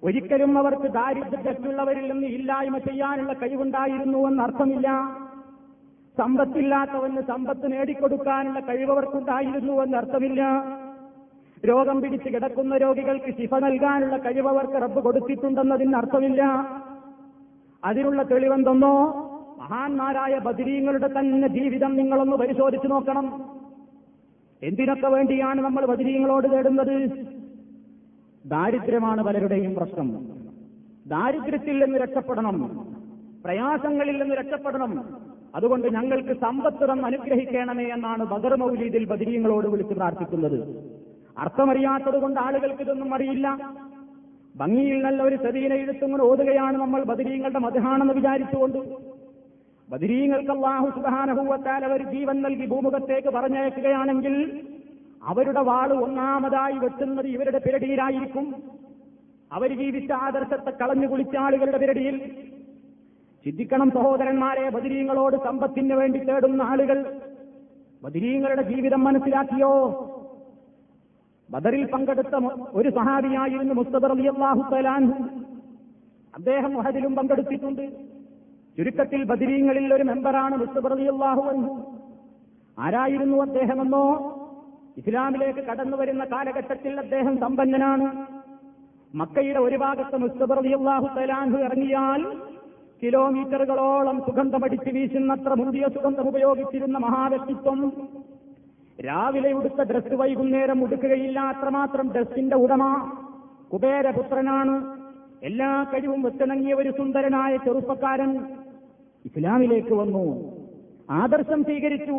ഒരിക്കലും അവർക്ക് ദാരിദ്ര്യത്തിലുള്ളവരിൽ നിന്ന് ഇല്ലായ്മ ചെയ്യാനുള്ള കഴിവുണ്ടായിരുന്നു എന്നർത്ഥമില്ല. സമ്പത്തില്ലാത്തവന് സമ്പത്ത് നേടിക്കൊടുക്കാനുള്ള കഴിവവർക്കുണ്ടായിരുന്നു എന്നർത്ഥമില്ല. രോഗം പിടിച്ച് കിടക്കുന്ന രോഗികൾക്ക് ശിഫ നൽകാനുള്ള കഴിവവർക്ക് റബ്ബ് കൊടുത്തിട്ടുണ്ടെന്നതിന് അർത്ഥമില്ല. അതിനുള്ള തെളിവെന്തെന്നോ? മഹാന്മാരായ ബദരീങ്ങളുടെ തന്നെ ജീവിതം നിങ്ങളൊന്ന് പരിശോധിച്ചു നോക്കണം. എന്തിനൊക്കെ വേണ്ടിയാണ് നമ്മൾ ബദരീങ്ങളോട് തേടുന്നത്? ദാരിദ്ര്യമാണ് പലരുടെയും പ്രശ്നം. ദാരിദ്ര്യത്തിൽ നിന്ന് രക്ഷപ്പെടണം, പ്രയാസങ്ങളിൽ നിന്ന് രക്ഷപ്പെടണം, അതുകൊണ്ട് ഞങ്ങൾക്ക് സമ്പത്ത് തന്ന് അനുഗ്രഹിക്കണമേ എന്നാണ് ബദർ മൗലീദിൽ ബദരീങ്ങളോട് വിളിച്ച് പ്രാർത്ഥിക്കുന്നത്. അർത്ഥമറിയാത്തത് കൊണ്ട് ആളുകൾക്ക് ഇതൊന്നും അറിയില്ല. ഭംഗിയിൽ നല്ല ഒരു സദീന എഴുത്തുങ്ങൾ ഓതുകയാണ് നമ്മൾ ബദരീങ്ങളുടെ മദ്ഹാണെന്ന് വിചാരിച്ചുകൊണ്ട്. ബദരീങ്ങൾക്ക് അല്ലാഹു സുബ്ഹാനഹു വ തആല അവർ ജീവൻ നൽകി ഭൂമുഖത്തേക്ക് പറഞ്ഞയക്കുകയാണെങ്കിൽ അവരുടെ വാള് ഒന്നാമതായി വെട്ടുന്നത് ഇവരുടെ പിരടിയിലായിരിക്കും. അവർ ജീവിച്ച ആദർശത്തെ കളഞ്ഞു കുളിച്ച ആളുകളുടെ പിരടിയിൽ. ചിന്തിക്കണം സഹോദരന്മാരെ, ബദരീങ്ങളോട് സമ്പത്തിന് വേണ്ടി തേടുന്ന ആളുകൾ ബദരീങ്ങളുടെ ജീവിതം മനസ്സിലാക്കിയോ? ബദറിൽ പങ്കെടുത്ത ഒരു സഹാബിയായിരുന്നു മുസ്തഫ റളിയല്ലാഹു തആല അൻഹു. അദ്ദേഹം വഹദിലും പങ്കെടുത്തിട്ടുണ്ട്. ചുരുക്കത്തിൽ ബദരീങ്ങളിൽ ഒരു മെമ്പറാണ് മുസ്തഫ റളിയല്ലാഹു അൻഹു. ആരായിരുന്നു അദ്ദേഹമെന്നോ? ഇസ്ലാമിലേക്ക് കടന്നു വരുന്ന കാലഘട്ടത്തിൽ അദ്ദേഹം സമ്പന്നനാണ്. മക്കയുടെ ഒരു ഭാഗത്ത് മുസ്തഫ റളിയല്ലാഹു തആല അൻഹു ഇറങ്ങിയാൽ കിലോമീറ്ററുകളോളം സുഗന്ധമടിച്ച് വീശുന്നത്ര മുന്തിയ സുഗന്ധം ഉപയോഗിച്ചിരുന്ന മഹാവ്യക്തിത്വം. രാവിലെ ഉടുത്ത ഡ്രസ്സ് വൈകുന്നേരം ഉടുക്കുകയില്ല, അത്രമാത്രം ഡ്രസ്സിന്റെ ഉടമ. കുബേരപുത്രനാണ്, എല്ലാ കഴിവും വെത്തിണങ്ങിയ ഒരു സുന്ദരനായ ചെറുപ്പക്കാരൻ ഇസ്ലാമിലേക്ക് വന്നു, ആദർശം സ്വീകരിച്ചു.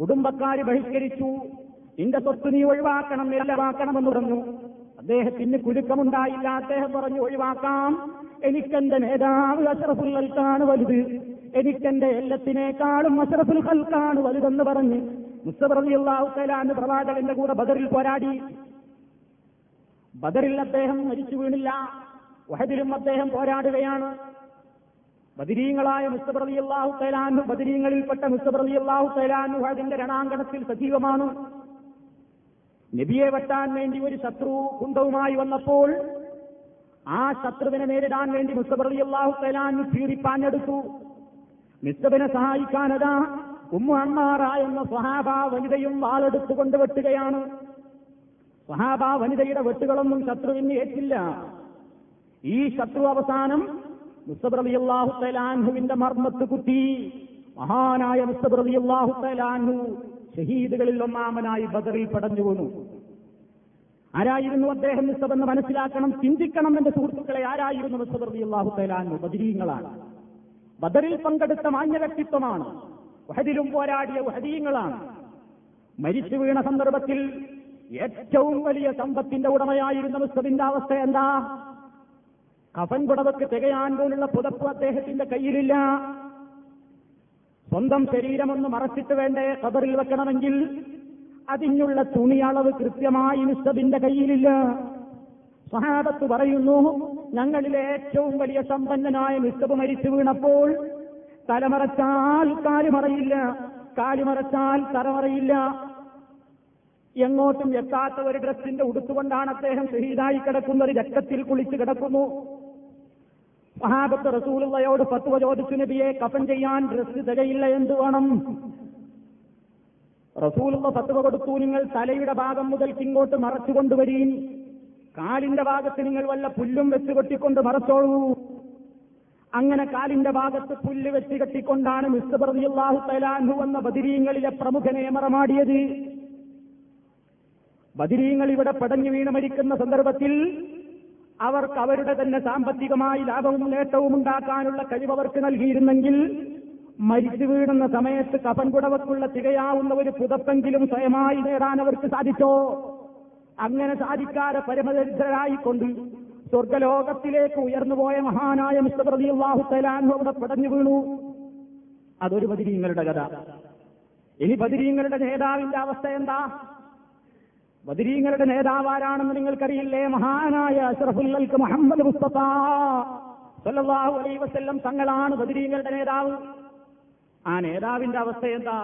കുടുംബക്കാര് ബഹിഷ്കരിച്ചു, നിന്റെ സ്വത്ത് നീ ഒഴിവാക്കണം, നിലവാക്കണമെന്ന് പറഞ്ഞു. അദ്ദേഹത്തിന് കുലുക്കമുണ്ടായില്ല. അദ്ദേഹം പറഞ്ഞു, ഒഴിവാക്കാം, എനിക്കെന്റെ നേതാവ് അഷ്റഫുൽ ഖൽഖാണ് വലുത്, എനിക്കെന്റെ എല്ലത്തിനേക്കാളും അഷ്റഫുൽ ഖൽഖാണ് വലുതെന്ന് പറഞ്ഞ് മുസ്തഫ റളിയല്ലാഹു തആല അൻഹു പ്രവാചകന്റെ കൂടെ ബദറിൽ പോരാടി. ബദറിൽ അദ്ദേഹം മരിച്ചു വീണില്ല. വഹദിലും അദ്ദേഹം പോരാടുകയാണ്. ബദരീങ്ങളായ മുസ്തഫ റളിയല്ലാഹു തആല അൻഹു, ബദരീങ്ങളിൽപ്പെട്ട മുസ്തഫ റളിയല്ലാഹു തആല അൻഹു വഹദിന്റെ രണാങ്കണത്തിൽ സജീവമാണ്. നബിയെ വെട്ടാൻ വേണ്ടി ഒരു ശത്രു കുന്തവുമായി വന്നപ്പോൾ ആ ശത്രുവിനെ നേരിടാൻ വേണ്ടി മുസ്തഫ റളിയല്ലാഹു തആല അൻഹു ചീറിപ്പാഞ്ഞെടുത്തു. മുസ്തഫിനെ സഹായിക്കാനതാ ഉമ്മു അമ്മാറ എന്ന സ്വഹാബ വനിതയും വാളെടുത്തു കൊണ്ട് വെട്ടുകയാണ്. സ്വഹാബ വനിതയുടെ വെട്ടുകളൊന്നും ശത്രുവിന് ഏറ്റില്ല. ഈ ശത്രു അവസാനം മുസ്തഫ റളിയല്ലാഹു തആല അൻഹുവിന്റെ മർമ്മത്ത് കുത്തി. മഹാനായ മുസ്തഫ റളിയല്ലാഹു തആല അൻഹു ഷഹീദുകളിൽ ഒന്നാമനായി ബദറിൽ പടഞ്ഞു വീണു. ആരായിരുന്നു അദ്ദേഹം മുസ്തഫെന്ന് മനസ്സിലാക്കണം, ചിന്തിക്കണം എന്റെ സുഹൃത്തുക്കളെ. ആരായിരുന്നു മുസ്തഫ റളിയല്ലാഹു തആല അൻഹു? ബദരീങ്ങളാണ്. ബദറിൽ പങ്കെടുത്ത മാന്യ വ്യക്തിത്വമാണ്. വഹദിലും പോരാടിയ വഹദീങ്ങളാണ്. മരിച്ചു വീണ സന്ദർഭത്തിൽ ഏറ്റവും വലിയ സമ്പത്തിന്റെ ഉടമയായിരുന്ന മുസ്തഫിന്റെ അവസ്ഥ എന്താ? കഫൻ പുടവക്ക് തികയാൻ പോലുള്ള പുതപ്പ് അദ്ദേഹത്തിന്റെ കയ്യിലില്ല. സ്വന്തം ശരീരമൊന്ന് മറച്ചിട്ട് വേണ്ടേ ഖബറിൽ വെക്കണമെങ്കിൽ? അതിനുള്ള തുണി അളവ് കൃത്യമായി മുസ്തഫിന്റെ കയ്യിലില്ല. സ്വഹാബത്ത് പറയുന്നു, ഞങ്ങളിലെ ഏറ്റവും വലിയ സമ്പന്നനായ മുസ്തഫ മരിച്ചു വീണപ്പോൾ തലമറച്ചാൽ കാലുമറയില്ല, കാലുമറച്ചാൽ തറമറയില്ല. എങ്ങോട്ടും എത്താത്ത ഒരു ഡ്രസ്സിന്റെ ഉടുത്തുകൊണ്ടാണ് അദ്ദേഹം ഷഹീദായി കിടക്കുന്നത്. രക്തത്തിൽ കുളിച്ച് കിടക്കുന്നു. സ്വഹാബത്ത് റസൂലുള്ളയോട് ഫത്വ ചോദിച്ചു, നബിയെ, കഫൻ ചെയ്യാൻ ഡ്രസ്സ് തികയില്ല, എന്ത് വേണം? റസൂലുള്ള ഫത്വ കൊടുത്തു, നിങ്ങൾ തലയുടെ ഭാഗം മുതൽക്ക് ഇങ്ങോട്ട് മറച്ചുകൊണ്ടുവരീൻ, കാലിന്റെ ഭാഗത്ത് നിങ്ങൾ വല്ല പുല്ലും വെച്ച് കെട്ടിക്കൊണ്ട് മറച്ചോളൂ. അങ്ങനെ കാലിന്റെ ഭാഗത്ത് പുല്ല് വെച്ച് കെട്ടിക്കൊണ്ടാണ് മുസ്തഫ റളിയല്ലാഹു തആല അൻഹു എന്ന ബദരീങ്ങളിലെ പ്രമുഖനെ മറമാടിയത്. ബദരീങ്ങൾ ഇവിടെ പടഞ്ഞു വീണ് മരിക്കുന്ന സന്ദർഭത്തിൽ അവർക്ക് അവരുടെ തന്നെ സാമ്പത്തികമായി ലാഭവും നേട്ടവും ഉണ്ടാക്കാനുള്ള കഴിവർക്ക് നൽകിയിരുന്നെങ്കിൽ മരിച്ചു വീഴുന്ന സമയത്ത് കഫൻ പുടവക്കുള്ള തികയാവുന്ന ഒരു പുതപ്പെങ്കിലും സ്വയമായി നേടാൻ അവർക്ക് സാധിച്ചോ? അങ്ങനെ സാധിക്കാതെ പരമദരിദ്രരായിക്കൊണ്ട് സ്വർഗലോകത്തിലേക്ക് ഉയർന്നുപോയ മഹാനായ മുസ്തഫ റളിയല്ലാഹു തആല അൻഹു അവിടെ പടഞ്ഞു വീണു. അതൊരു ബദരീങ്ങളുടെ കഥ. ഇനി ബദരീങ്ങളുടെ നേതാവിന്റെ അവസ്ഥ എന്താ? ബദരീങ്ങളുടെ നേതാവാരാണെന്ന് നിങ്ങൾക്കറിയില്ലേ? മഹാനായ അഷ്റഫുൽ ഖൽഖ് മുഹമ്മദ് മുസ്തഫ സല്ലല്ലാഹു അലൈഹി വസല്ലം തങ്ങളാണ് ബദരീങ്ങളുടെ നേതാവ്. ആ നേതാവിന്റെ അവസ്ഥ എന്താ?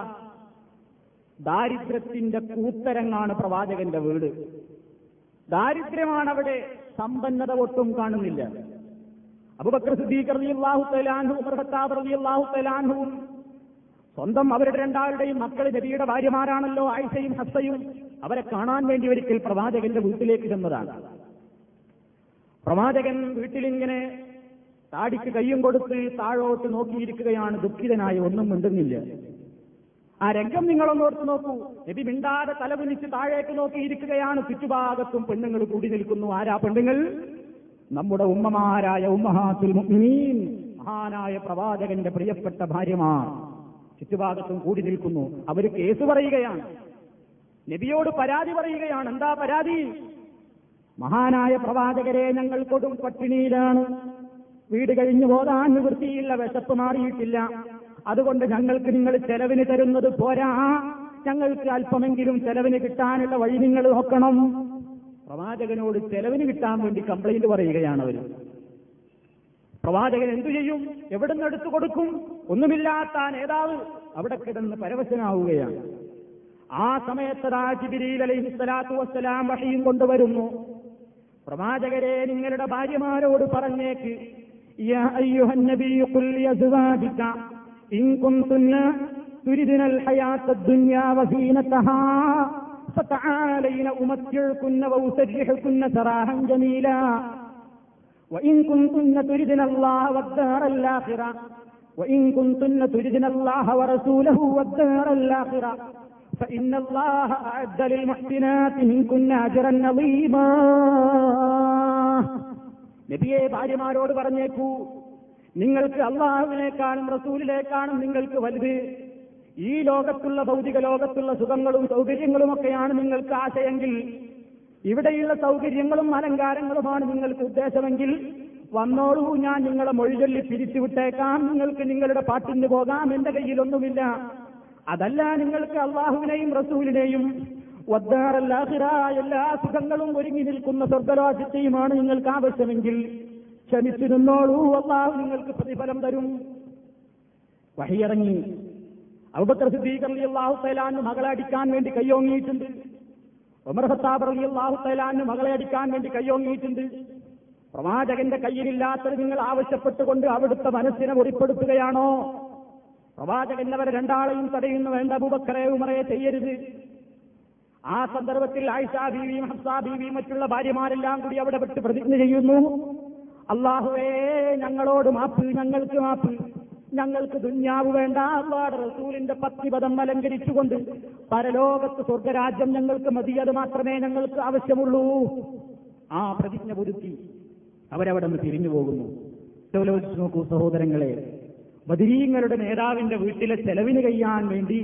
ദാരിദ്ര്യത്തിന്റെ കൂത്തരങ്ങാണ് പ്രവാചകന്റെ വീട്. ദാരിദ്ര്യമാണ് അവിടെ, സമ്പന്നത ഒട്ടും കാണുന്നില്ല. അബൂബക്കർ സിദ്ദീഖ് റളിയല്ലാഹു തആല അൻഹു, ഉമർ ഖത്താബ് റളിയല്ലാഹു തആല അൻഹു സ്വന്തം അവരുടെ രണ്ടാളുടെയും മക്കൾ നബിയുടെ ഭാര്യമാരാണല്ലോ, ആയിഷയും ഹഫ്സയും. അവരെ കാണാൻ വേണ്ടി ഒരിക്കൽ പ്രവാചകന്റെ വീട്ടിലേക്ക് ചെന്നതാണ്. പ്രവാചകൻ വീട്ടിലിങ്ങനെ താടിക്ക് കയ്യും കൊടുത്ത് താഴോട്ട് നോക്കിയിരിക്കുകയാണ്, ദുഃഖിതനായി, ഒന്നും മിണ്ടുന്നില്ല. ആ രംഗം നിങ്ങളൊന്നോർത്ത് നോക്കൂ. നബി മിണ്ടാതെ തലകുനിച്ച് താഴേക്ക് നോക്കിയിരിക്കുകയാണ്. ചുറ്റുഭാഗത്തും പെണ്ണുങ്ങൾ കൂടി നിൽക്കുന്നു. ആരാ പെണ്ണുങ്ങൾ? നമ്മുടെ ഉമ്മമാരായ ഉമ്മഹാത്തുൽ മുഅ്മിനീൻ, മഹാനായ പ്രവാചകന്റെ പ്രിയപ്പെട്ട ഭാര്യമാർ ചുറ്റുഭാഗത്തും കൂടി നിൽക്കുന്നു. അവർ കേസ് പറയുകയാണ്, നബിയോട് പരാതി പറയുകയാണ്. എന്താ പരാതി? മഹാനായ പ്രവാചകരെ, ഞങ്ങൾ കൊടും പട്ടിണിയിലാണ്, വീട് കഴിഞ്ഞു പോകാൻ നിവൃത്തിയില്ല, വിശപ്പ് മാറിയിട്ടില്ല, അതുകൊണ്ട് ഞങ്ങൾക്ക് നിങ്ങൾ ചെലവിന് തരുന്നത് പോരാ, ഞങ്ങൾക്ക് അല്പമെങ്കിലും ചെലവിന് കിട്ടാനുള്ള വഴി നിങ്ങൾ നോക്കണം. പ്രവാചകനോട് ചെലവിന് കിട്ടാൻ വേണ്ടി കംപ്ലൈന്റ് പറയുകയാണ് അവർ. പ്രവാചകൻ എന്തു ചെയ്യും? എവിടെ നിന്ന് എടുത്തു കൊടുക്കും? ഒന്നുമില്ലാത്ത നേതാവ് അവിടെ കിടന്ന് പരവശനാവുകയാണ്. ആ സമയത്ത് ജിബ്രീൽ അലൈഹിസ്സലാത്തു വസ്സലാം വഹീം കൊണ്ടുവരുന്നു. പ്രവാചകരെ, നിങ്ങളുടെ ഭാര്യമാരോട് പറഞ്ഞേക്ക്, യാ അയ്യുഹൻ നബിയ്യു ഖുൽ ലിഅസ്വാജിക ഇൻ കുൻതുന്ന തുരിദിനൽ ഹയാത്തദ് ദുനിയാ വസീനതഹാ ഫതആലൈന ഉമത്തിയുകുന്ന വഉസരിഹുകുന്ന സറാഹൻ ജമീലാ വഇൻ കുൻതുന്ന തുരിദിനല്ലാഹ വദ്ദാറൽ ആഖിറ വഇൻ കുൻതുന്ന തുരിദിനല്ലാഹ വറസൂലഹു വദ്ദാറൽ ആഖിറ ഫഇന്നല്ലാഹ അഅദ്ദ ലിൽ മുഹ്സിനാതി മിൻകുന്ന അജ്റൻ അളീമാ. നബിയെ ഭാര്യമാരോട് പറഞ്ഞേക്കൂ, നിങ്ങൾക്ക് അള്ളാഹുവിനേക്കാളും റസൂലിലേക്കാളും നിങ്ങൾക്ക് വലുത് ഈ ലോകത്തുള്ള ഭൗതിക ലോകത്തുള്ള സുഖങ്ങളും സൗകര്യങ്ങളുമൊക്കെയാണ് നിങ്ങൾക്ക് ആശയെങ്കിൽ, ഇവിടെയുള്ള സൗകര്യങ്ങളും അലങ്കാരങ്ങളുമാണ് നിങ്ങൾക്ക് ഉദ്ദേശമെങ്കിൽ വന്നോളൂ, ഞാൻ നിങ്ങളെ മൊഴിചൊല്ലി പിരിച്ചുവിട്ടേക്കാം, നിങ്ങൾക്ക് നിങ്ങളുടെ പാട്ടിന് പോകാം, എന്റെ കയ്യിലൊന്നുമില്ല. അതല്ല, നിങ്ങൾക്ക് അള്ളാഹുവിനെയും റസൂലിനെയും വദ്ദാറല്ലാഹിറ എല്ലാ സുഖങ്ങളും ഒരുങ്ങി നിൽക്കുന്ന സ്വർഗരാജ്യത്തെയുമാണ് നിങ്ങൾക്ക് ആവശ്യമെങ്കിൽ ക്ഷമിച്ചു നിന്നോളൂ, അള്ളാഹു നിങ്ങൾക്ക് പ്രതിഫലം തരും. വഹിയിറങ്ങി. അബൂബക്കർ സിദ്ദീഖ് റളിയല്ലാഹു തആല അൻഹു മകളെ അടിക്കാൻ വേണ്ടി കയ്യോങ്ങിയിട്ടുണ്ട്. ഉമർ ഖത്താബ് റളിയല്ലാഹു തആല അൻഹു മകളെ അടിക്കാൻ വേണ്ടി കയ്യോങ്ങിയിട്ടുണ്ട്. പ്രവാചകന്റെ കയ്യിലില്ലാത്തത് നിങ്ങൾ ആവശ്യപ്പെട്ടുകൊണ്ട് അവിടുത്തെ മനസ്സിനെ മുറിപ്പെടുത്തുകയാണോ? പ്രവാചകന്നവരെ രണ്ടാളെയും തടയുന്നു, വേണ്ട അബൂബക്കറെ, ഉമറെ, ചെയ്യരുത്. ആ സന്ദർഭത്തിൽ ആയിഷ ബീവിയും ഹഫ്സ ബീവിയും മറ്റുള്ള ഭാര്യമാരെല്ലാം കൂടി അവിടെ വിട്ട് പ്രതിജ്ഞ ചെയ്യുന്നു, അല്ലാഹുവേ ഞങ്ങളോട് മാപ്പ്, ഞങ്ങൾക്ക് മാപ്പ്, ഞങ്ങൾക്ക് ദുന്യാവ് വേണ്ട, അല്ലാഹുവിന്റെ റസൂലിന്റെ പത്തിപദം അലങ്കരിച്ചുകൊണ്ട് പരലോകത്ത് സ്വർഗരാജ്യം ഞങ്ങൾക്ക് മതി, അത് മാത്രമേ ഞങ്ങൾക്ക് ആവശ്യമുള്ളൂ. ആ പ്രതിജ്ഞ പുതുക്കി അവരവിടെ നിന്ന് തിരിഞ്ഞു പോകുന്നു. നോക്കൂ സഹോദരങ്ങളെ, ബദരീങ്ങളുടെ നേതാവിന്റെ വീട്ടിലെ ചെലവിന് കഴിയാൻ വേണ്ടി